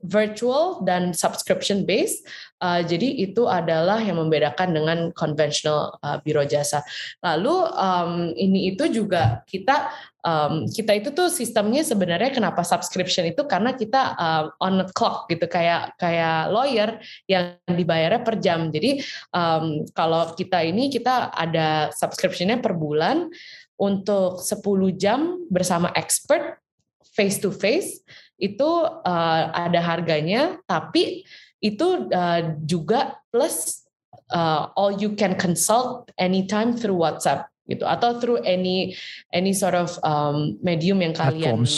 virtual dan subscription based, uh, jadi itu adalah yang membedakan dengan konvensional uh, biro jasa. Lalu um, ini itu juga kita um, kita itu tuh sistemnya sebenarnya kenapa subscription itu karena kita uh, on the clock gitu, kayak kayak lawyer yang dibayarnya per jam. Jadi um, kalau kita ini kita ada subscriptionnya per bulan untuk sepuluh jam bersama expert face to face. Itu uh, ada harganya, tapi itu uh, juga plus uh, all you can consult anytime through WhatsApp gitu atau through any any sort of um, medium yang kalian.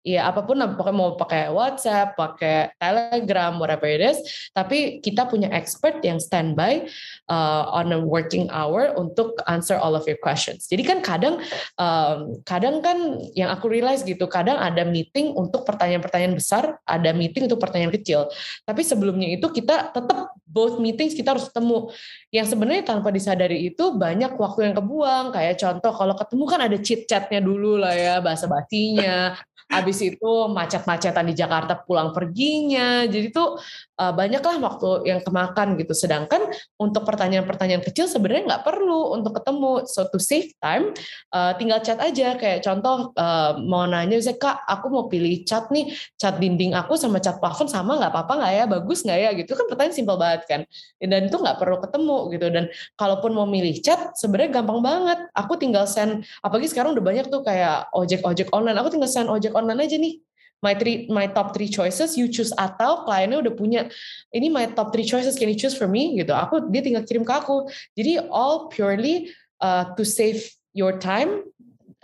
Iya, apapun pokoknya mau pakai WhatsApp, pakai Telegram, whatever it is, tapi kita punya expert yang standby uh, on a working hour untuk answer all of your questions. Jadi kan kadang um, kadang kan yang aku realize gitu, kadang ada meeting untuk pertanyaan-pertanyaan besar, ada meeting untuk pertanyaan kecil. Tapi sebelumnya itu kita tetap both meetings kita harus ketemu. Yang sebenarnya tanpa disadari itu banyak waktu yang kebuang. Kayak contoh kalau ketemu kan ada chit-chatnya dulu lah ya, basa-basinya. Abis itu macet-macetan di Jakarta pulang perginya. Jadi tuh uh, banyaklah waktu yang kemakan gitu. Sedangkan untuk pertanyaan-pertanyaan kecil sebenarnya nggak perlu untuk ketemu. So to save time, uh, tinggal chat aja. Kayak contoh uh, mau nanya, misalnya Kak, aku mau pilih cat nih. Cat dinding aku sama cat plafon sama nggak apa-apa nggak ya? Bagus nggak ya? Gitu kan pertanyaan simpel banget kan. Dan itu nggak perlu ketemu gitu. Dan kalaupun mau milih cat, sebenarnya gampang banget. Aku tinggal send. Apalagi sekarang udah banyak tuh kayak ojek-ojek online. Aku tinggal send ojek online aja nih, my three, my top three choices, you choose, atau kliennya udah punya, ini my top three choices, can you choose for me, gitu, aku, dia tinggal kirim ke aku, jadi all purely uh, to save your time,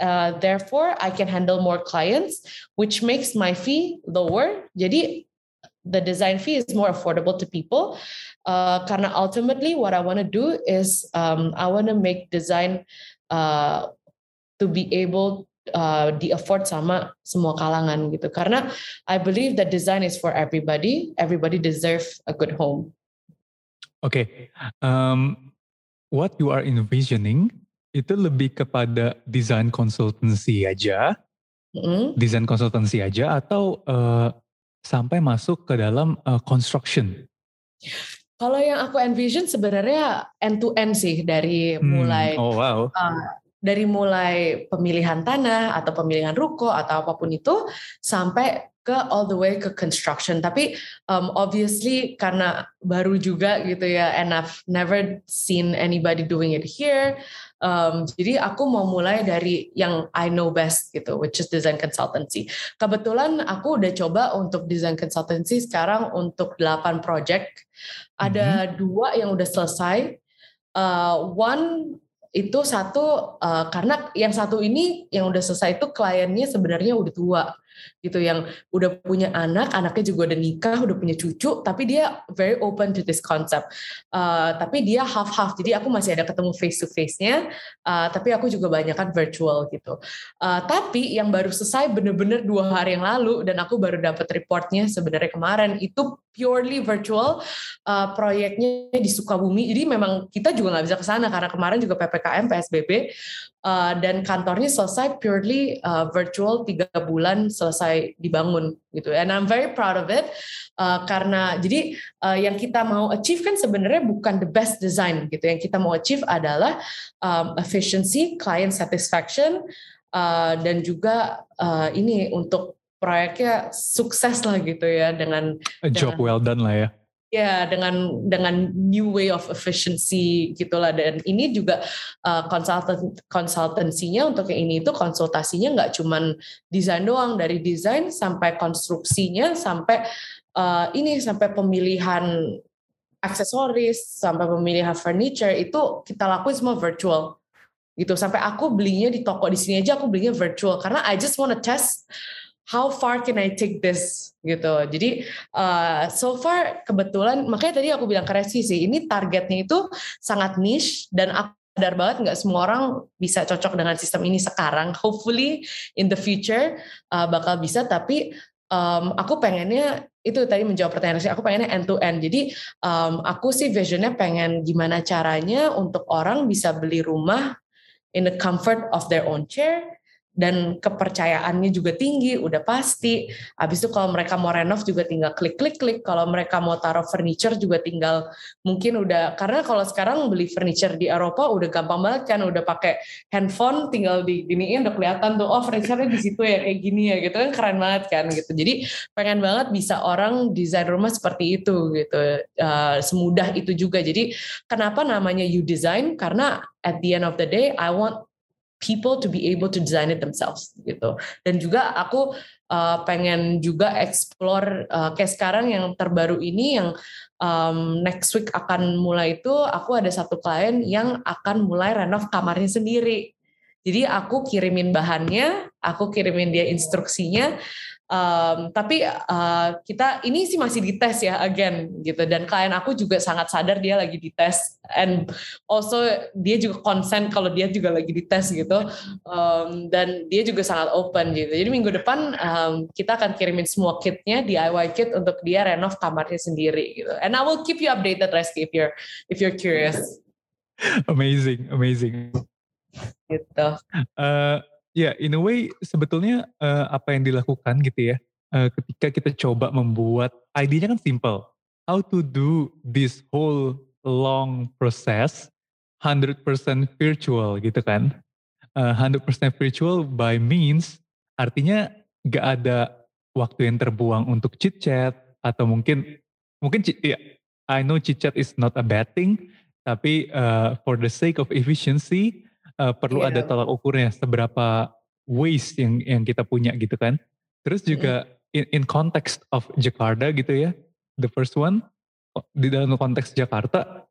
uh, therefore I can handle more clients, which makes my fee lower, jadi the design fee is more affordable to people, uh, karena ultimately what I want to do is, um, I want to make design uh, to be able Uh, di afford sama semua kalangan gitu karena I believe that design is for everybody, everybody deserve a good home. Oke, okay. um, what you are envisioning itu lebih kepada design consultancy aja, mm-hmm. design consultancy aja atau uh, sampai masuk ke dalam uh, construction? Kalau yang aku envision sebenarnya end to end sih dari mulai. Hmm. Oh wow. Uh, Dari mulai pemilihan tanah atau pemilihan ruko atau apapun itu sampai ke all the way ke construction. Tapi um, obviously karena baru juga gitu ya, and I've never seen anybody doing it here. Um, jadi aku mau mulai dari yang I know best gitu, which is design consultancy. Kebetulan aku udah coba untuk design consultancy sekarang untuk delapan project. Ada mm-hmm. dua yang udah selesai. Uh, one itu satu uh, karena yang satu ini yang udah selesai itu kliennya sebenarnya udah tua gitu, yang udah punya anak, anaknya juga udah nikah, udah punya cucu, tapi dia very open to this concept. Uh, tapi dia half half, jadi aku masih ada ketemu face to face nya, uh, tapi aku juga banyak kan virtual gitu. Uh, tapi yang baru selesai bener-bener dua hari yang lalu dan aku baru dapat reportnya sebenarnya kemarin itu purely virtual, uh, proyeknya di Sukabumi. Jadi memang kita juga nggak bisa kesana karena kemarin juga P P K M P S B B. uh, dan kantornya selesai purely uh, virtual, tiga bulan selesai dibangun gitu. And I'm very proud of it, uh, karena jadi uh, yang kita mau achieve kan sebenarnya bukan the best design gitu. Yang kita mau achieve adalah um, efficiency, client satisfaction, uh, dan juga uh, ini untuk proyeknya sukses lah gitu ya, dengan A job dengan, well done lah ya. Ya, dengan dengan new way of efficiency gitulah. Dan ini juga uh, konsultan konsultansinya untuk yang ini itu konsultasinya nggak cuman desain doang, dari desain sampai konstruksinya, sampai uh, ini sampai pemilihan aksesoris, sampai pemilihan furniture, itu kita lakuin semua virtual gitu. Sampai aku belinya di toko di sini aja aku belinya virtual karena I just wanna test how far can I take this gitu. Jadi uh, so far kebetulan makanya tadi aku bilang ke Reski sih, ini targetnya itu sangat niche dan aku sadar banget nggak semua orang bisa cocok dengan sistem ini sekarang. Hopefully in the future uh, bakal bisa, tapi um, aku pengennya itu tadi menjawab pertanyaan Reski, aku pengennya end to end. Jadi um, aku sih visionnya pengen gimana caranya untuk orang bisa beli rumah in the comfort of their own chair, dan kepercayaannya juga tinggi, udah pasti. Habis itu kalau mereka mau renov juga tinggal klik-klik-klik, kalau mereka mau taruh furniture juga tinggal mungkin udah, karena kalau sekarang beli furniture di Eropa udah gampang banget kan, udah pakai handphone tinggal diginiin udah kelihatan tuh, oh furniture-nya di situ ya kayak gini ya gitu kan, keren banget kan gitu. Jadi pengen banget bisa orang desain rumah seperti itu gitu, uh, semudah itu juga. Jadi kenapa namanya You Design, karena at the end of the day I want people to be able to design it themselves gitu. Dan juga aku uh, pengen juga explore uh, kayak sekarang yang terbaru ini yang um, next week akan mulai itu, aku ada satu klien yang akan mulai renov kamarnya sendiri. Jadi aku kirimin bahannya, aku kirimin dia instruksinya. Um, tapi uh, kita ini sih masih dites ya again gitu, dan klien aku juga sangat sadar dia lagi dites, and also dia juga consent kalau dia juga lagi dites gitu, um, dan dia juga sangat open gitu. Jadi minggu depan um, kita akan kirimin semua kitnya, D I Y kit untuk dia renov kamarnya sendiri gitu. And I will keep you updated Reski if you're if you're curious. Amazing, amazing. Gitu. Uh, Ya, yeah, in a way sebetulnya uh, apa yang dilakukan gitu ya, uh, ketika kita coba membuat, idenya kan simple. How to do this whole long process one hundred percent virtual gitu kan. Uh, one hundred percent virtual by means, artinya gak ada waktu yang terbuang untuk chit-chat, atau mungkin, mungkin ya, I know chit-chat is not a bad thing, tapi uh, for the sake of efficiency, Uh, perlu yeah. ada tolak ukurnya seberapa waste yang yang kita punya gitu kan. Terus juga in, in context of Jakarta gitu ya, the first one, di dalam konteks Jakarta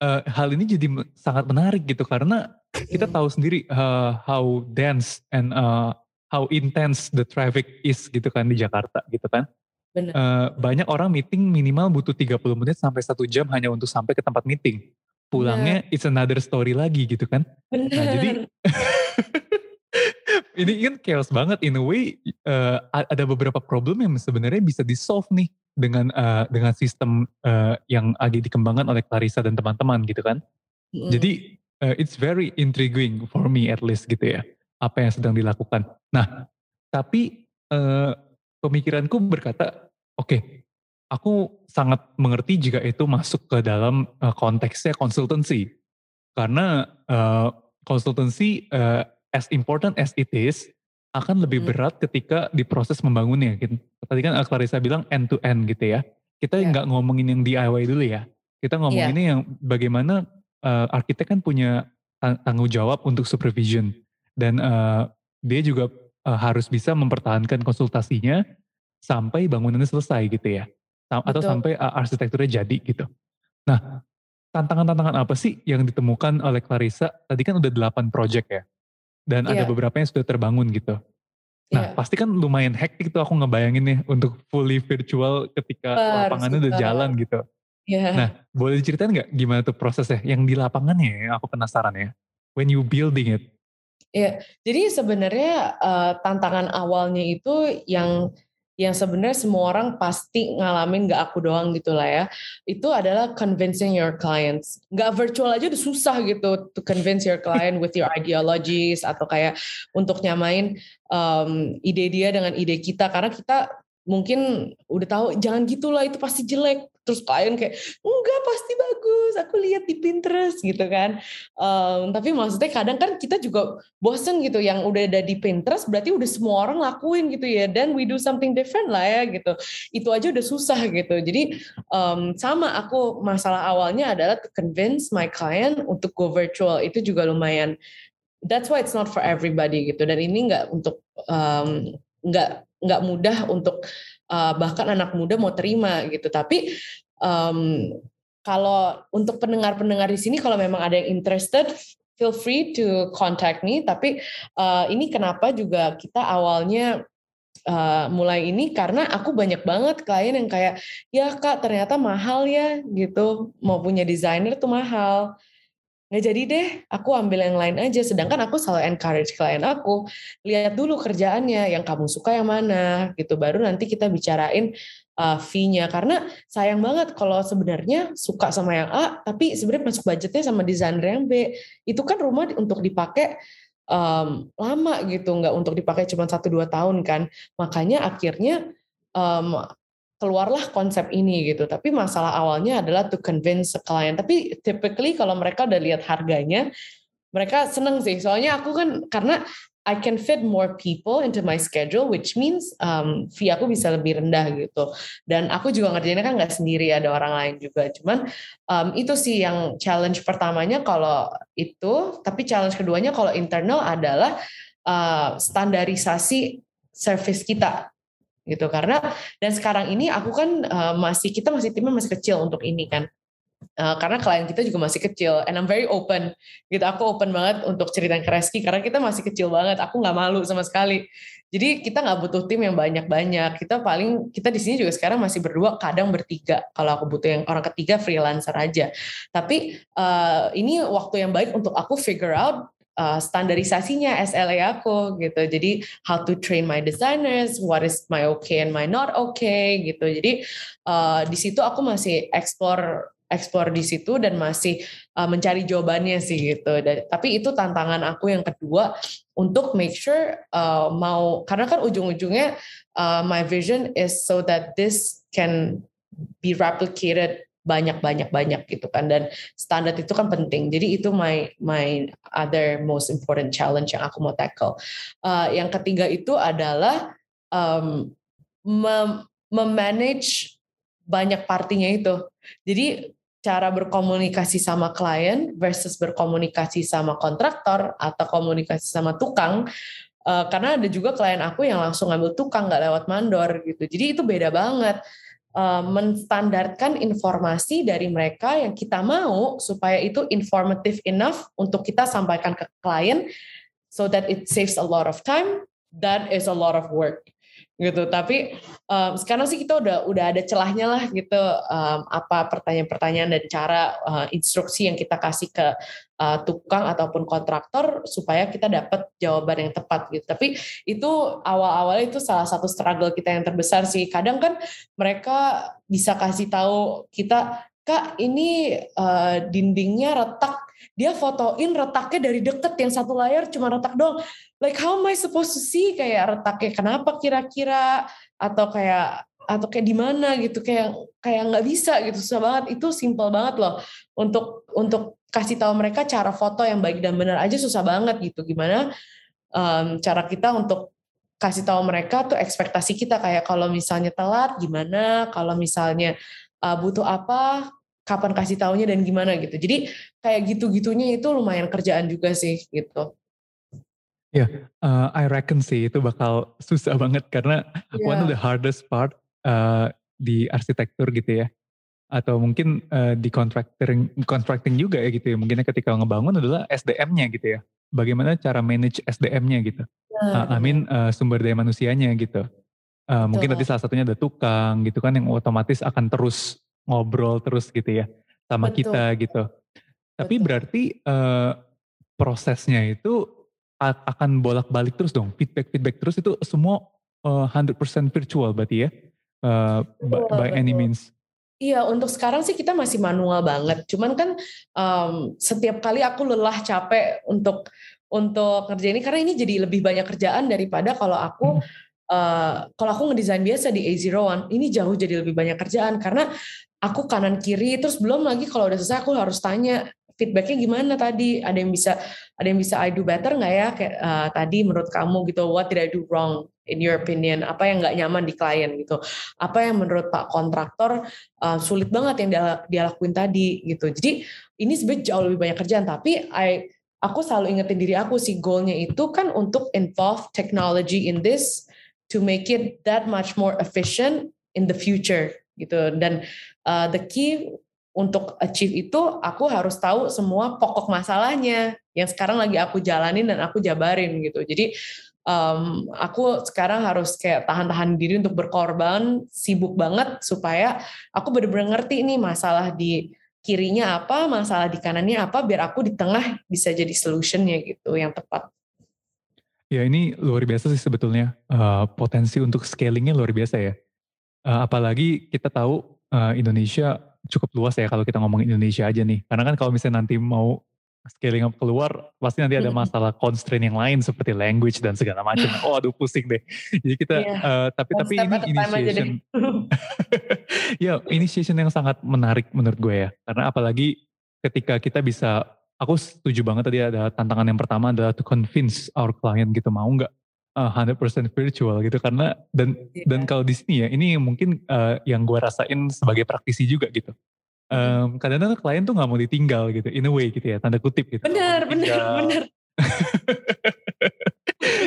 uh, hal ini jadi sangat menarik gitu, karena kita tahu sendiri uh, how dense and uh, how intense the traffic is gitu kan di Jakarta gitu kan. Benar. Uh, banyak orang meeting minimal butuh tiga puluh menit sampai satu jam hanya untuk sampai ke tempat meeting. Pulangnya yeah. it's another story lagi gitu kan. Bener. Nah jadi ini kan chaos banget in a way. Uh, ada beberapa problem yang sebenarnya bisa di solve nih dengan uh, dengan sistem uh, yang lagi dikembangkan oleh Clarissa dan teman-teman gitu kan. Mm. Jadi uh, it's very intriguing for me at least gitu ya, apa yang sedang dilakukan. Nah tapi uh, pemikiranku berkata oke. Okay, aku sangat mengerti jika itu masuk ke dalam uh, konteksnya konsultansi. Karena uh, konsultansi uh, as important as it is, akan lebih hmm. berat ketika diproses membangunnya. Gitu. Tadi kan Clarissa bilang end to end gitu ya. Kita nggak yeah. ngomongin yang D I Y dulu ya. Kita ngomongin yeah. yang bagaimana uh, arsitek kan punya tanggung jawab untuk supervision. Dan uh, dia juga uh, harus bisa mempertahankan konsultasinya sampai bangunannya selesai gitu ya. Atau betul. Sampai uh, arsitekturnya jadi gitu. Nah, tantangan-tantangan apa sih yang ditemukan oleh Clarissa? Tadi kan udah delapan project ya. Dan yeah. ada beberapa yang sudah terbangun gitu. Nah, yeah. pasti kan lumayan hektik tuh aku ngebayangin nih untuk fully virtual ketika Par, lapangannya sudah jalan gitu. Yeah. Nah, boleh diceritain gak gimana tuh prosesnya? Yang di lapangannya aku penasaran ya. When you building it. Iya, yeah. Jadi sebenarnya uh, tantangan awalnya itu yang yang sebenarnya semua orang pasti ngalamin, gak aku doang gitu lah ya, itu adalah convincing your clients. Gak virtual aja udah susah gitu, to convince your client with your ideologies, atau kayak untuk nyamain um, ide dia dengan ide kita, karena kita mungkin udah tahu jangan gitulah, itu pasti jelek. Terus klien kayak, enggak pasti bagus, aku lihat di Pinterest gitu kan. Um, tapi maksudnya kadang kan kita juga bosen gitu, yang udah ada di Pinterest berarti udah semua orang lakuin gitu ya, dan we do something different lah ya gitu. Itu aja udah susah gitu. Jadi um, sama aku masalah awalnya adalah to convince my client untuk go virtual, itu juga lumayan. That's why it's not for everybody gitu. Dan ini nggak untuk, um, nggak nggak mudah untuk Uh, bahkan anak muda mau terima gitu. Tapi um, kalau untuk pendengar-pendengar di sini, kalau memang ada yang interested, feel free to contact me. Tapi uh, ini kenapa juga kita awalnya uh, mulai ini, karena aku banyak banget klien yang kayak, ya kak ternyata mahal ya gitu, mau punya desainer tuh mahal, nggak jadi deh, aku ambil yang lain aja. Sedangkan aku selalu encourage klien aku, lihat dulu kerjaannya, yang kamu suka yang mana gitu, baru nanti kita bicarain uh, fee-nya. Karena sayang banget kalau sebenarnya suka sama yang A, tapi sebenarnya masuk budgetnya sama desainer yang B. Itu kan rumah untuk dipakai um, lama gitu, nggak untuk dipakai cuma satu dua tahun kan. Makanya akhirnya um, keluarlah konsep ini gitu. Tapi masalah awalnya adalah to convince a client. Tapi typically kalau mereka udah lihat harganya, mereka seneng sih. Soalnya aku kan, karena I can fit more people into my schedule, which means um, fee aku bisa lebih rendah gitu. Dan aku juga ngerjainnya kan gak sendiri, ada orang lain juga. Cuman um, itu sih yang challenge pertamanya kalau itu. Tapi challenge keduanya kalau internal adalah uh, standarisasi service kita gitu. Karena dan sekarang ini aku kan uh, masih kita masih timnya masih kecil untuk ini kan, uh, karena klien kita juga masih kecil, and I'm very open gitu. Aku open banget untuk cerita ke Reski karena kita masih kecil banget, aku nggak malu sama sekali. Jadi kita nggak butuh tim yang banyak-banyak. Kita paling kita di sini juga sekarang masih berdua, kadang bertiga. Kalau aku butuh yang orang ketiga, freelancer aja. Tapi uh, ini waktu yang baik untuk aku figure out Uh, standarisasinya S L A aku gitu. Jadi how to train my designers, what is my okay and my not okay gitu. Jadi uh, di situ aku masih explore explore di situ dan masih uh, mencari jawabannya sih gitu. Dan, tapi itu tantangan aku yang kedua, untuk make sure uh, mau, karena kan ujung-ujungnya uh, my vision is so that this can be replicated banyak-banyak-banyak gitu kan, dan standar itu kan penting. Jadi itu my my other most important challenge yang aku mau tackle. Uh, yang ketiga itu adalah um, mem- memanage banyak partinya itu. Jadi cara berkomunikasi sama klien versus berkomunikasi sama kontraktor atau komunikasi sama tukang. Uh, karena ada juga klien aku yang langsung ngambil tukang, nggak lewat mandor gitu. Jadi itu beda banget. Uh, menstandarkan informasi dari mereka yang kita mau supaya itu informative enough untuk kita sampaikan ke klien, so that it saves a lot of time, that is a lot of work gitu. Tapi um, sekarang sih kita udah udah ada celahnya lah gitu, um, apa pertanyaan-pertanyaan dan cara uh, instruksi yang kita kasih ke uh, tukang ataupun kontraktor supaya kita dapat jawaban yang tepat gitu. Tapi itu awal-awal itu salah satu struggle kita yang terbesar sih. Kadang kan mereka bisa kasih tahu kita, kak ini uh, dindingnya retak, dia fotoin retaknya dari deket, yang satu layar cuma retak doang. Like how am I supposed to see kayak retaknya kenapa kira-kira, atau kayak atau kayak di mana gitu, kayak kayak nggak bisa gitu, susah banget. Itu simple banget loh untuk untuk kasih tahu mereka cara foto yang baik dan benar aja susah banget gitu. Gimana um, cara kita untuk kasih tahu mereka tuh ekspektasi kita, kayak kalau misalnya telat gimana, kalau misalnya Uh, butuh apa, kapan kasih taunya, dan gimana gitu. Jadi kayak gitu-gitunya itu lumayan kerjaan juga sih gitu. Ya, yeah, uh, I reckon sih itu bakal susah banget karena yeah. One of the hardest part uh, di arsitektur gitu ya, atau mungkin uh, di contracting, contracting juga ya gitu ya. Mungkin ketika ngebangun adalah S D M-nya gitu ya. Bagaimana cara manage S D M-nya gitu. Yeah. Uh, I mean uh, sumber daya manusianya gitu. Uh, mungkin nanti salah satunya ada tukang gitu kan, yang otomatis akan terus ngobrol terus gitu ya sama Betul. Kita gitu. Tapi Betul. Berarti uh, prosesnya itu akan bolak-balik terus dong, feedback-feedback terus, itu semua uh, one hundred percent virtual berarti ya, uh, virtual, by, by any means. Iya, untuk sekarang sih kita masih manual banget. Cuman kan um, setiap kali aku lelah capek untuk untuk kerja ini, karena ini jadi lebih banyak kerjaan daripada kalau aku hmm. uh, kalau aku ngedesain biasa di A nol satu, ini jauh jadi lebih banyak kerjaan karena aku kanan kiri, terus belum lagi kalau udah selesai aku harus tanya feedbacknya gimana tadi, ada yang bisa ada yang bisa I do better nggak ya, kayak uh, tadi menurut kamu gitu, what did I do wrong? In your opinion, apa yang nggak nyaman di klien gitu, apa yang menurut Pak kontraktor uh, sulit banget yang dia, dia lakuin tadi gitu. Jadi ini sebenarnya jauh lebih banyak kerjaan, tapi I, aku selalu ingetin diri aku sih, goalnya itu kan untuk involve technology in this to make it that much more efficient in the future gitu. Dan uh, the key untuk achieve itu, aku harus tahu semua pokok masalahnya yang sekarang lagi aku jalanin dan aku jabarin gitu. Jadi Um, aku sekarang harus kayak tahan-tahan diri untuk berkorban, sibuk banget supaya aku benar-benar ngerti nih masalah di kirinya apa, masalah di kanannya apa, biar aku di tengah bisa jadi solutionnya gitu yang tepat. Ya, ini luar biasa sih sebetulnya, uh, potensi untuk scalingnya luar biasa ya. Uh, apalagi kita tahu uh, Indonesia cukup luas ya, kalau kita ngomongin Indonesia aja nih. Karena kan kalau misalnya nanti mau scaling up keluar, pasti nanti ada masalah constraint yang lain seperti language dan segala macam. Oh, aduh pusing deh. Jadi kita yeah. uh, tapi tapi ini initiation. Ya, initiation yang sangat menarik menurut gue ya. Karena apalagi ketika kita bisa, aku setuju banget tadi ada tantangan yang pertama adalah to convince our client gitu, mau nggak uh, one hundred percent virtual gitu, karena dan yeah. dan kalau di sini ya, ini mungkin uh, yang gue rasain sebagai praktisi juga gitu. Um, kadang-kadang klien tuh gak mau ditinggal gitu, in a way gitu ya, tanda kutip gitu. Benar, benar, benar.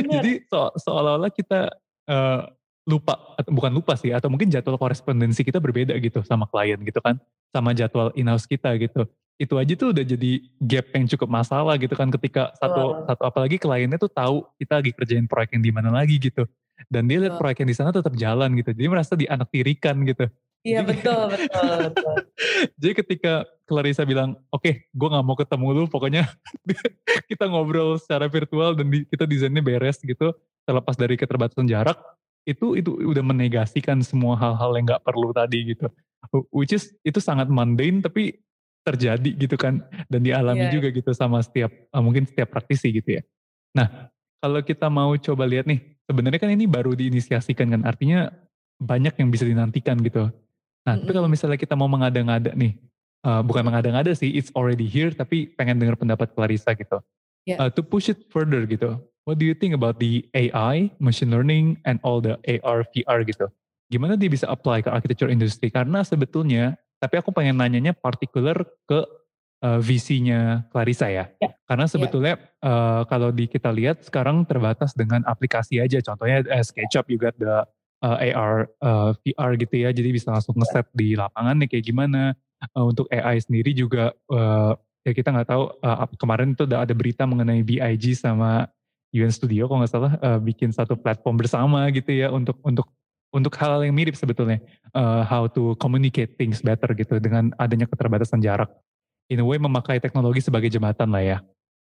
Jadi so, seolah-olah kita uh, lupa, bukan lupa sih, atau mungkin jadwal korespondensi kita berbeda gitu sama klien gitu kan, sama jadwal in-house kita gitu. Itu aja tuh udah jadi gap yang cukup masalah gitu kan, ketika satu, wow. satu apalagi kliennya tuh tahu kita lagi kerjain proyek yang di mana lagi gitu. Dan dia lihat wow. proyek yang di sana tetap jalan gitu, jadi merasa dianak tirikan gitu. Iya betul, betul, betul. Jadi ketika Clarissa bilang, oke okay, gue gak mau ketemu lu, pokoknya kita ngobrol secara virtual dan di, kita desainnya beres gitu, terlepas dari keterbatasan jarak, itu itu udah menegasikan semua hal-hal yang gak perlu tadi gitu. Which is, itu sangat mundane tapi terjadi gitu kan, dan dialami yeah. juga gitu sama setiap, mungkin setiap praktisi gitu ya. Nah, kalau kita mau coba lihat nih, sebenarnya kan ini baru diinisiasikan kan, artinya banyak yang bisa dinantikan gitu. Nah, mm-hmm. tapi kalau misalnya kita mau mengada-ngada nih, uh, bukan mengada-ngada sih, it's already here, tapi pengen dengar pendapat Clarissa gitu. Yeah. Uh, to push it further gitu, what do you think about the A I, machine learning, and all the A R, V R gitu? Gimana dia bisa apply ke architecture industry? Karena sebetulnya, tapi aku pengen nanyanya particular ke uh, V C-nya Clarissa ya. Yeah. Karena sebetulnya yeah. uh, kalau di kita lihat sekarang terbatas dengan aplikasi aja. Contohnya uh, SketchUp, you got the Uh, A R, uh, V R gitu ya, jadi bisa langsung ngeset di lapangan nih kayak gimana. Uh, untuk A I sendiri juga, uh, ya kita nggak tahu, uh, kemarin itu udah ada berita mengenai B I G sama U N Studio, kalau nggak salah, uh, bikin satu platform bersama gitu ya, untuk untuk untuk hal yang mirip sebetulnya, uh, how to communicate things better gitu, dengan adanya keterbatasan jarak. In a way memakai teknologi sebagai jembatan lah ya,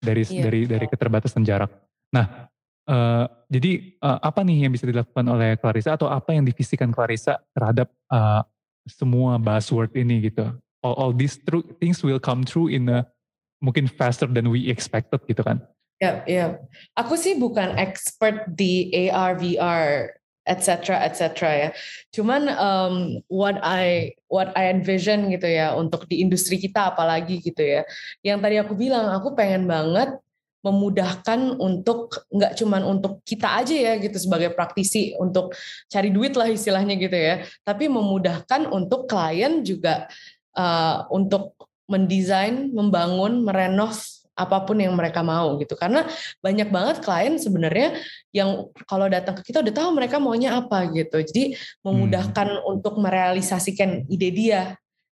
dari yeah. dari dari keterbatasan jarak. Nah, Uh, jadi uh, apa nih yang bisa dilakukan oleh Clarissa, atau apa yang divisikan Clarissa terhadap uh, semua buzzword ini gitu? All, all these true things will come true in a, mungkin faster than we expected gitu kan? Ya, yeah, ya. Yeah. Aku sih bukan expert di A R, V R, et cetera, et cetera ya. Cuman um, what I what I envision gitu ya, untuk di industri kita apalagi gitu ya. Yang tadi aku bilang, aku pengen banget memudahkan untuk, nggak cuman untuk kita aja ya gitu sebagai praktisi untuk cari duit lah istilahnya gitu ya, tapi memudahkan untuk klien juga uh, untuk mendesain, membangun, merenov apapun yang mereka mau gitu. Karena banyak banget klien sebenarnya yang kalau datang ke kita udah tahu mereka maunya apa gitu, jadi memudahkan hmm. untuk merealisasikan ide dia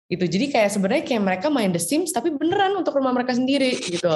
gitu. Jadi kayak sebenarnya kayak mereka main The Sims tapi beneran untuk rumah mereka sendiri gitu.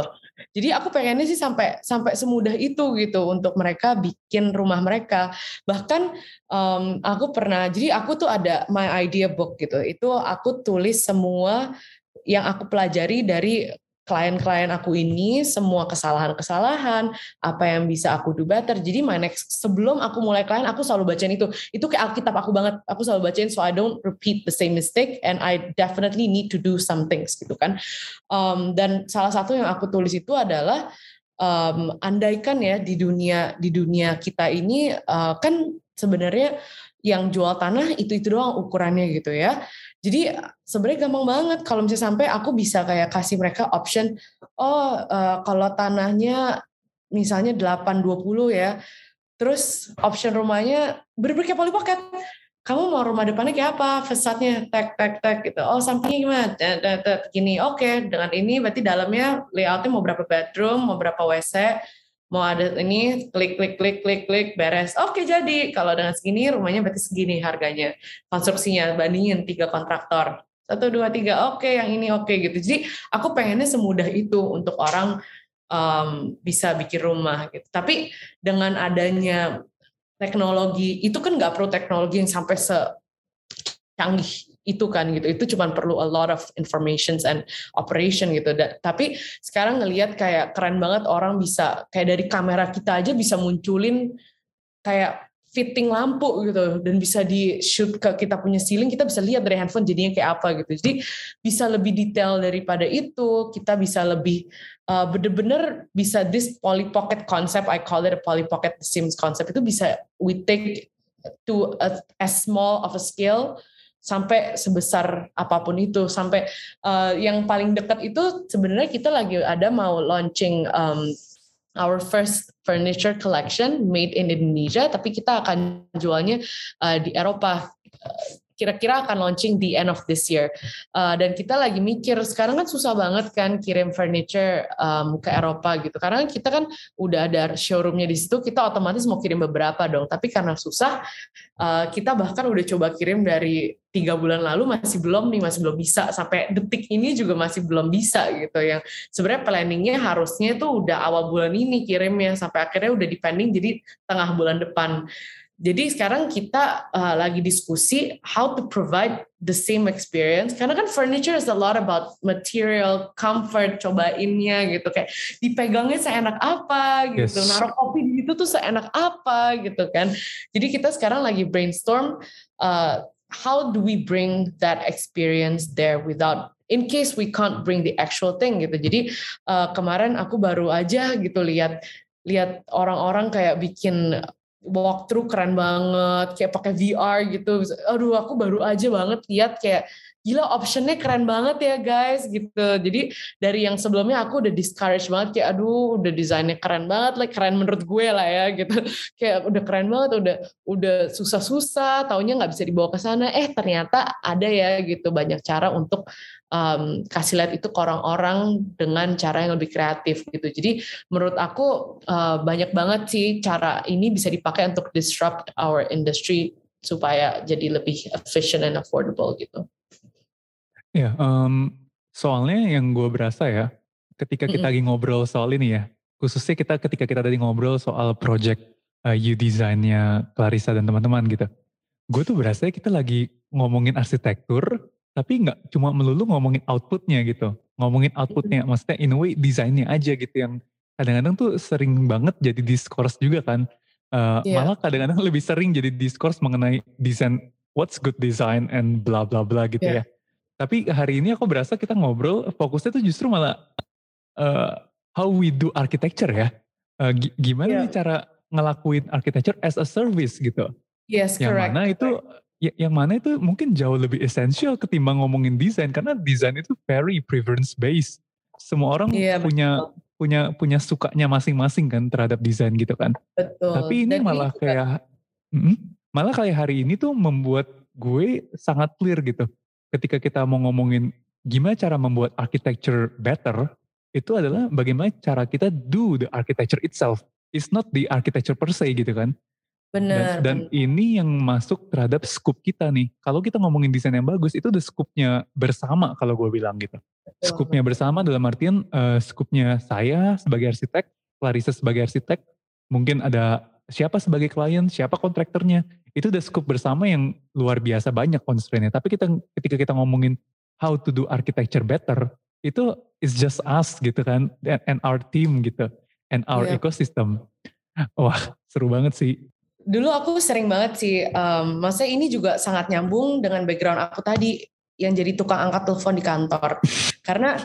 Jadi aku pengennya sih sampai sampai semudah itu gitu untuk mereka bikin rumah mereka. Bahkan um, aku pernah, jadi aku tuh ada my idea book gitu. Itu aku tulis semua yang aku pelajari dari klien-klien aku ini semua kesalahan-kesalahan, apa yang bisa aku do better. Jadi my next, sebelum aku mulai klien, aku selalu bacain itu. Itu kayak Alkitab aku banget. Aku selalu bacain so I don't repeat the same mistake and I definitely need to do some things gitu kan. Um, dan salah satu yang aku tulis itu adalah um, andaikan ya di dunia di dunia kita ini uh, kan sebenarnya yang jual tanah itu-itu doang ukurannya gitu ya. Jadi sebenarnya gampang banget kalau misalnya sampai aku bisa kayak kasih mereka option, oh uh, kalau tanahnya misalnya delapan dua puluh ya, terus option rumahnya berpikir poli paket, kamu mau rumah depannya kayak apa, fasadnya tek tek tek gitu, oh sampingnya gimana, gini, oke okay, dengan ini berarti dalamnya layoutnya mau berapa bedroom, mau berapa W C, mau ada ini, klik, klik, klik, klik, klik, beres. Oke, jadi kalau dengan segini, rumahnya berarti segini harganya. Konstruksinya, bandingin tiga kontraktor. Satu, dua, tiga, oke, yang ini oke, gitu. Jadi, aku pengennya semudah itu untuk orang um, bisa bikin rumah, gitu. Tapi, dengan adanya teknologi, itu kan nggak perlu teknologi yang sampai secanggih itu kan gitu, itu cuma perlu a lot of informations and operation gitu. Da, tapi sekarang ngelihat kayak keren banget orang bisa kayak dari kamera kita aja bisa munculin kayak fitting lampu gitu, dan bisa di shoot ke kita punya ceiling, kita bisa lihat dari handphone jadinya kayak apa gitu. Jadi bisa lebih detail daripada itu, kita bisa lebih uh, bener-bener bisa this poly pocket concept, I call it a poly pocket Sims concept, itu bisa we take to a, as small of a scale sampai sebesar apapun itu. Sampai uh, yang paling dekat itu sebenarnya kita lagi ada mau launching um, our first furniture collection made in Indonesia, tapi kita akan jualnya uh, di Eropa, kira-kira akan launching the end of this year. Uh, dan kita lagi mikir, sekarang kan susah banget kan kirim furniture um, ke Eropa gitu, karena kita kan udah ada showroomnya di situ, kita otomatis mau kirim beberapa dong, tapi karena susah, uh, kita bahkan udah coba kirim dari tiga bulan lalu, masih belum nih, masih belum bisa, sampai detik ini juga masih belum bisa gitu, yang sebenarnya planningnya harusnya tuh udah awal bulan ini kirimnya, sampai akhirnya udah dipending jadi tengah bulan depan. Jadi sekarang kita uh, lagi diskusi how to provide the same experience. Karena kan furniture is a lot about material, comfort, cobainnya gitu. Kayak dipegangnya seenak apa gitu. Yes. Naruh kopi di situ tuh seenak apa gitu kan. Jadi kita sekarang lagi brainstorm uh, how do we bring that experience there without, in case we can't bring the actual thing gitu. Jadi uh, kemarin aku baru aja gitu lihat lihat orang-orang kayak bikin walkthrough keren banget, kayak pakai V R gitu. Aduh, aku baru aja banget lihat kayak gila optionnya keren banget ya guys gitu. Jadi dari yang sebelumnya aku udah discourage banget kayak aduh udah desainnya keren banget, like keren menurut gue lah ya gitu. Kayak udah keren banget, udah udah susah-susah, taunya nggak bisa dibawa ke sana. Eh ternyata ada ya gitu banyak cara untuk um, kasih lihat itu ke orang-orang dengan cara yang lebih kreatif gitu. Jadi menurut aku uh, banyak banget sih cara ini bisa dipakai untuk disrupt our industry supaya jadi lebih efficient and affordable gitu. Ya, um, soalnya yang gue berasa ya, ketika kita mm-hmm. lagi ngobrol soal ini ya, khususnya kita ketika kita tadi ngobrol soal project uh, You Design-nya Clarissa dan teman-teman gitu, gue tuh berasa kita lagi ngomongin arsitektur, tapi nggak cuma melulu ngomongin outputnya gitu, ngomongin outputnya, mm-hmm. maksudnya in a way desainnya aja gitu, yang kadang-kadang tuh sering banget jadi diskurs juga kan, uh, yeah. malah kadang-kadang lebih sering jadi diskurs mengenai desain, what's good design and bla bla bla gitu yeah. ya. Tapi hari ini aku berasa kita ngobrol fokusnya tuh justru malah uh, how we do architecture ya. Uh, g- gimana yeah. nih cara ngelakuin architecture as a service gitu. Yes, yang correct. Mana itu, ya, yang mana itu mungkin jauh lebih esensial ketimbang ngomongin desain. Karena desain itu very preference based. Semua orang yeah, punya betul. punya punya sukanya masing-masing kan terhadap desain gitu kan. Betul. Tapi ini Dan malah ini kayak, mm, malah kayak hari ini tuh membuat gue sangat clear gitu. Ketika kita mau ngomongin gimana cara membuat architecture better, itu adalah bagaimana cara kita do the architecture itself. It's not the architecture per se gitu kan. Benar. Dan, dan ini yang masuk terhadap scoop kita nih. Kalau kita ngomongin desain yang bagus, itu the scoopnya bersama kalau gue bilang gitu. Scoopnya bersama dalam artian uh, scoopnya saya sebagai arsitek, Clarissa sebagai arsitek, mungkin ada siapa sebagai klien, siapa kontraktornya. Itu udah scoop bersama yang luar biasa banyak constraint-nya. Tapi kita ketika kita ngomongin how to do architecture better, itu it's just us gitu kan, and, and our team gitu, and our yeah. ecosystem. Wah, seru banget sih. Dulu aku sering banget sih, um, maksudnya ini juga sangat nyambung dengan background aku tadi yang jadi tukang angkat telepon di kantor. Karena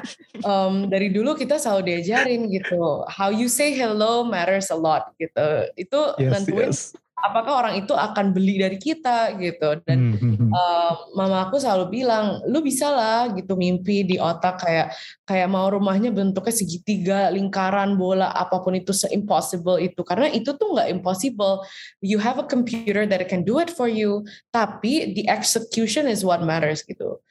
um, dari dulu kita selalu diajarin gitu, how you say hello matters a lot gitu. Itu yes, tentuin yes. apakah orang itu akan beli dari kita gitu. Dan mm-hmm. um, mama aku selalu bilang, lu bisa lah gitu mimpi di otak kayak kayak mau rumahnya bentuknya segitiga, lingkaran, bola, apapun itu se-impossible itu. Karena itu tuh nggak impossible. You have a computer that can do it for you, tapi the execution is what matters gitu.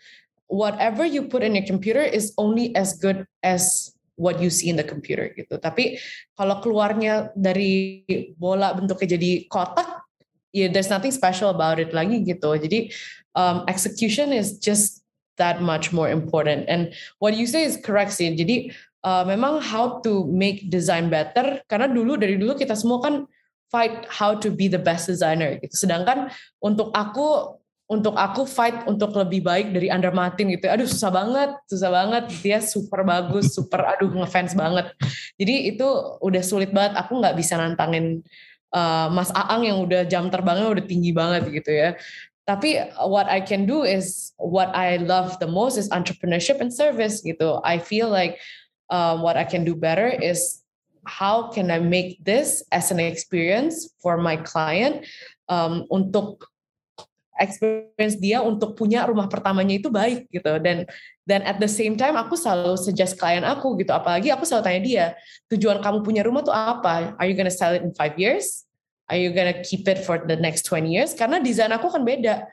Whatever you put in your computer is only as good as what you see in the computer gitu. Tapi kalau keluarnya dari bola bentuknya jadi kotak, ya yeah, there's nothing special about it lagi gitu. Jadi um, execution is just that much more important. And what you say is correct sih. Jadi uh, memang how to make design better. Karena dulu dari dulu kita semua kan fight how to be the best designer gitu. Sedangkan untuk aku Untuk aku fight untuk lebih baik dari Andra Martin gitu. Aduh susah banget, susah banget. Dia super bagus, super aduh ngefans banget. Jadi itu udah sulit banget. Aku gak bisa nantangin uh, Mas Aang yang udah jam terbangnya udah tinggi banget gitu ya. Tapi what I can do is, what I love the most is entrepreneurship and service gitu. I feel like uh, what I can do better is how can I make this as an experience for my client. Um, untuk experience dia untuk punya rumah pertamanya itu baik gitu, dan dan at the same time aku selalu suggest klien aku gitu, apalagi aku selalu tanya dia, tujuan kamu punya rumah tuh apa? Are you gonna sell it in five years? Are you gonna keep it for the next twenty years? Karena desain aku kan beda.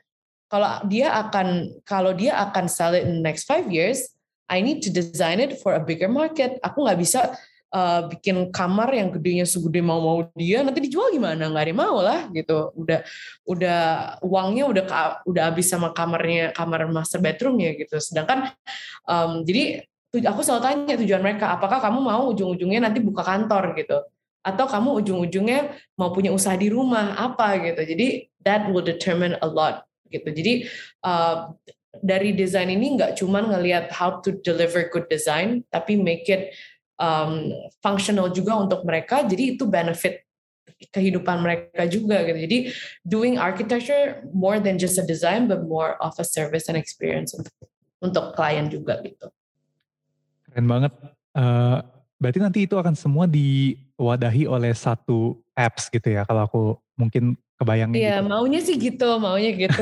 Kalau dia akan kalau dia akan sell it in the next five years, I need to design it for a bigger market. Aku gak bisa Uh, bikin kamar yang gedenya segede mau-mau dia, nanti dijual gimana? Nggak ada yang mau lah gitu. Udah udah uangnya udah udah habis sama kamarnya, kamar master bedroomnya gitu. Sedangkan um, jadi aku selalu tanya tujuan mereka, apakah kamu mau ujung-ujungnya nanti buka kantor gitu, atau kamu ujung-ujungnya mau punya usaha di rumah apa gitu. Jadi that will determine a lot gitu. Jadi uh, dari desain ini nggak cuman ngelihat how to deliver good design, tapi make it Um, functional juga untuk mereka, jadi itu benefit kehidupan mereka juga gitu. Jadi doing architecture more than just a design, but more of a service and experience untuk, untuk klien juga gitu. Keren banget. Uh, berarti nanti itu akan semua diwadahi oleh satu apps gitu ya, kalau aku mungkin kebayangnya ya, gitu. maunya sih gitu, maunya gitu.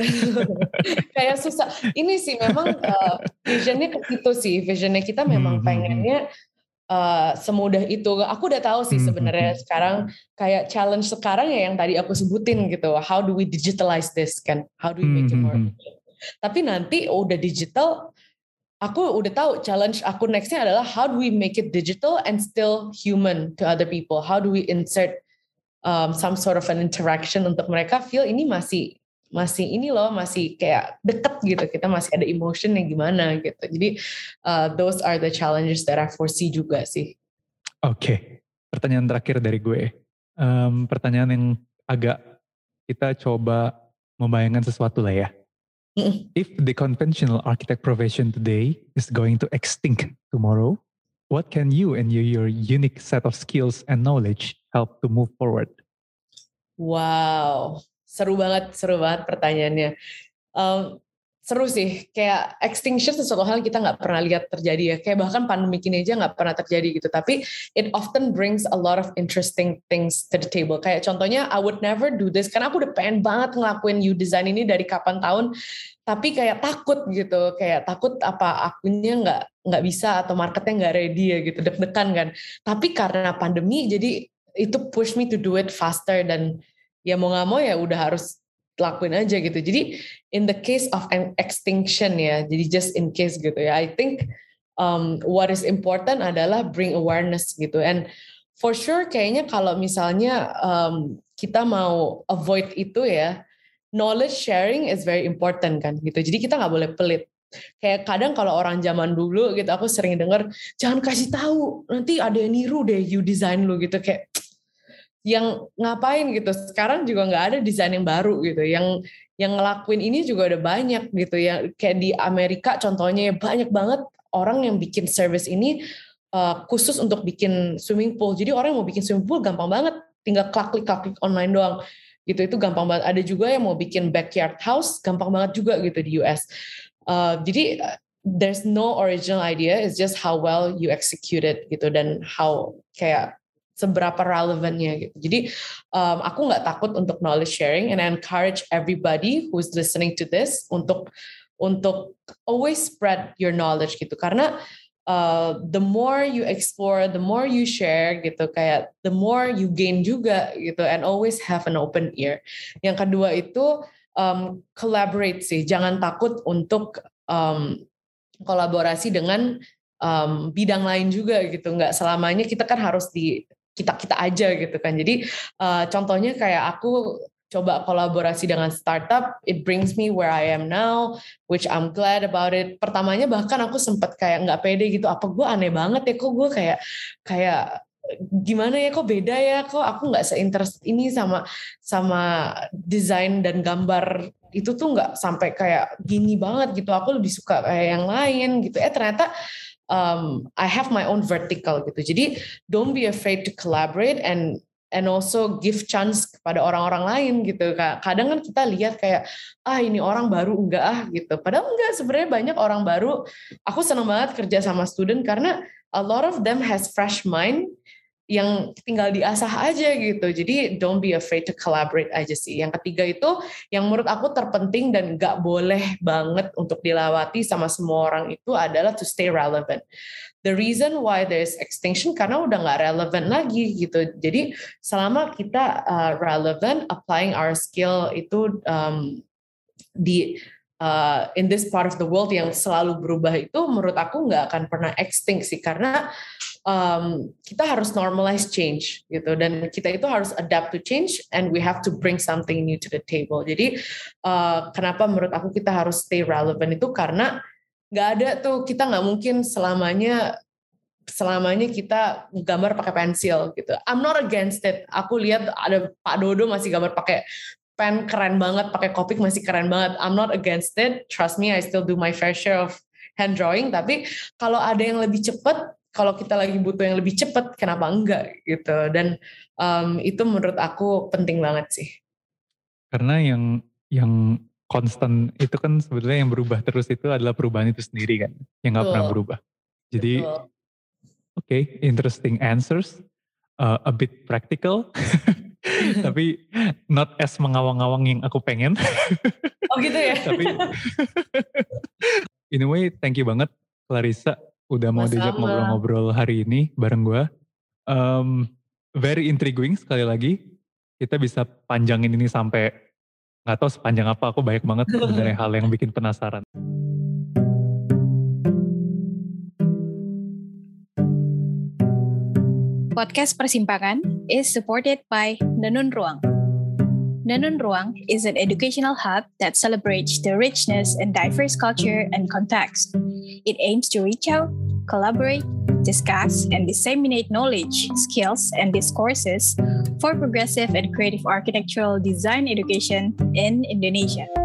Kayak susah. Ini sih memang uh, visionnya ke situ sih, visionnya kita memang hmm. pengennya Uh, semudah itu. Aku udah tahu sih sebenarnya mm-hmm. sekarang kayak challenge sekarang ya yang tadi aku sebutin gitu, how do we digitalize this kan, how do we make it more mm-hmm. tapi nanti udah digital, aku udah tahu challenge aku nextnya adalah how do we make it digital and still human to other people, how do we insert um, some sort of an interaction untuk mereka feel ini masih masih ini loh, masih kayak deket gitu, kita masih ada emotion yang gimana gitu. Jadi uh, those are the challenges that I foresee juga sih. Oke, okay. Pertanyaan terakhir dari gue, um, pertanyaan yang agak kita coba membayangkan sesuatu lah ya. Mm-hmm. If the conventional architect profession today is going to extinct tomorrow, what can you and your unique set of skills and knowledge help to move forward? Wow. Seru banget, seru banget pertanyaannya. Um, seru sih, kayak extinction sesuatu hal kita nggak pernah lihat terjadi ya. Kayak bahkan pandemi ini aja nggak pernah terjadi gitu. Tapi it often brings a lot of interesting things to the table. Kayak contohnya, I would never do this. Karena aku udah pengen banget ngelakuin You Design ini dari kapan tahun. Tapi kayak takut gitu, kayak takut apa akunya nggak nggak bisa atau marketnya nggak ready ya gitu, deg-degan kan. Tapi karena pandemi, jadi itu push me to do it faster dan ya mau gak mau ya udah harus lakuin aja gitu. Jadi in the case of an extinction ya, jadi just in case gitu ya, I think um, what is important adalah bring awareness gitu. And for sure kayaknya kalau misalnya um, kita mau avoid itu ya, knowledge sharing is very important kan gitu. Jadi kita gak boleh pelit. Kayak kadang kalau orang zaman dulu gitu, aku sering dengar, jangan kasih tahu, nanti ada yang niru deh You Design lu gitu. Kayak yang ngapain gitu, sekarang juga nggak ada desain yang baru gitu, yang yang ngelakuin ini juga udah banyak gitu ya, kayak di Amerika contohnya ya banyak banget orang yang bikin service ini uh, khusus untuk bikin swimming pool. Jadi orang yang mau bikin swimming pool gampang banget, tinggal klik-klik online doang gitu, itu gampang banget. Ada juga yang mau bikin backyard house, gampang banget juga gitu di U S. Uh, jadi uh, there's no original idea, it's just how well you execute it gitu, dan how kayak seberapa relevannya gitu. Jadi um, aku nggak takut untuk knowledge sharing, and I encourage everybody who's listening to this untuk untuk always spread your knowledge gitu, karena Uh, the more you explore, the more you share gitu, kayak the more you gain juga gitu, and always have an open ear. Yang kedua itu um, collaborate sih, jangan takut untuk um, kolaborasi dengan um, bidang lain juga gitu, nggak selamanya kita kan harus di kita-kita aja gitu kan. Jadi uh, contohnya kayak aku coba kolaborasi dengan startup, it brings me where I am now, which I'm glad about it. Pertamanya bahkan aku sempat kayak nggak pede gitu, apa gue aneh banget ya, kok gue kayak kayak gimana ya, kok beda ya, kok aku nggak se-interest ini sama sama desain dan gambar itu tuh nggak sampai kayak gini banget gitu, aku lebih suka kayak yang lain gitu. Eh ternyata um, I have my own vertical gitu. Jadi don't be afraid to collaborate and And also give chance kepada orang-orang lain gitu. Kadang kan kita lihat kayak, ah ini orang baru enggak ah gitu. Padahal enggak, sebenarnya banyak orang baru. Aku senang banget kerja sama student karena a lot of them has fresh mind yang tinggal diasah aja gitu. Jadi don't be afraid to collaborate aja sih. Yang ketiga itu yang menurut aku terpenting dan enggak boleh banget untuk dilewati sama semua orang itu adalah to stay relevant. The reason why there is extinction karena udah nggak relevant lagi gitu. Jadi selama kita uh, relevant, applying our skill itu um, di uh, in this part of the world yang selalu berubah itu, menurut aku nggak akan pernah extinct sih, karena um, kita harus normalize change gitu, dan kita itu harus adapt to change and we have to bring something new to the table. Jadi uh, kenapa menurut aku kita harus stay relevant itu karena nggak ada tuh, kita nggak mungkin selamanya selamanya kita gambar pakai pensil gitu. I'm not against it. Aku lihat ada Pak Dodo masih gambar pakai pen, keren banget, pakai Copic masih keren banget. I'm not against it. Trust me, I still do my fair share of hand drawing. Tapi kalau ada yang lebih cepat, kalau kita lagi butuh yang lebih cepat, kenapa enggak gitu? Dan um, itu menurut aku penting banget sih. Karena yang yang konstan itu kan sebetulnya yang berubah terus itu adalah perubahan itu sendiri kan, yang nggak pernah berubah. Jadi, oke, okay, interesting answers, uh, a bit practical, tapi not as mengawang-awang yang aku pengen. Oh gitu ya. Tapi, in a way, thank you banget, Clarissa, udah mau diajak ngobrol-ngobrol hari ini bareng gue. Um, very intriguing sekali lagi. Kita bisa panjangin ini sampai nggak tahu sepanjang apa, aku banyak banget sebenarnya hal yang bikin penasaran. Podcast Persimpangan is supported by Nenun Ruang. Nenun Ruang is an educational hub that celebrates the richness and diverse culture and context. It aims to reach out, collaborate, discuss, and disseminate knowledge, skills, and discourses for progressive and creative architectural design education in Indonesia.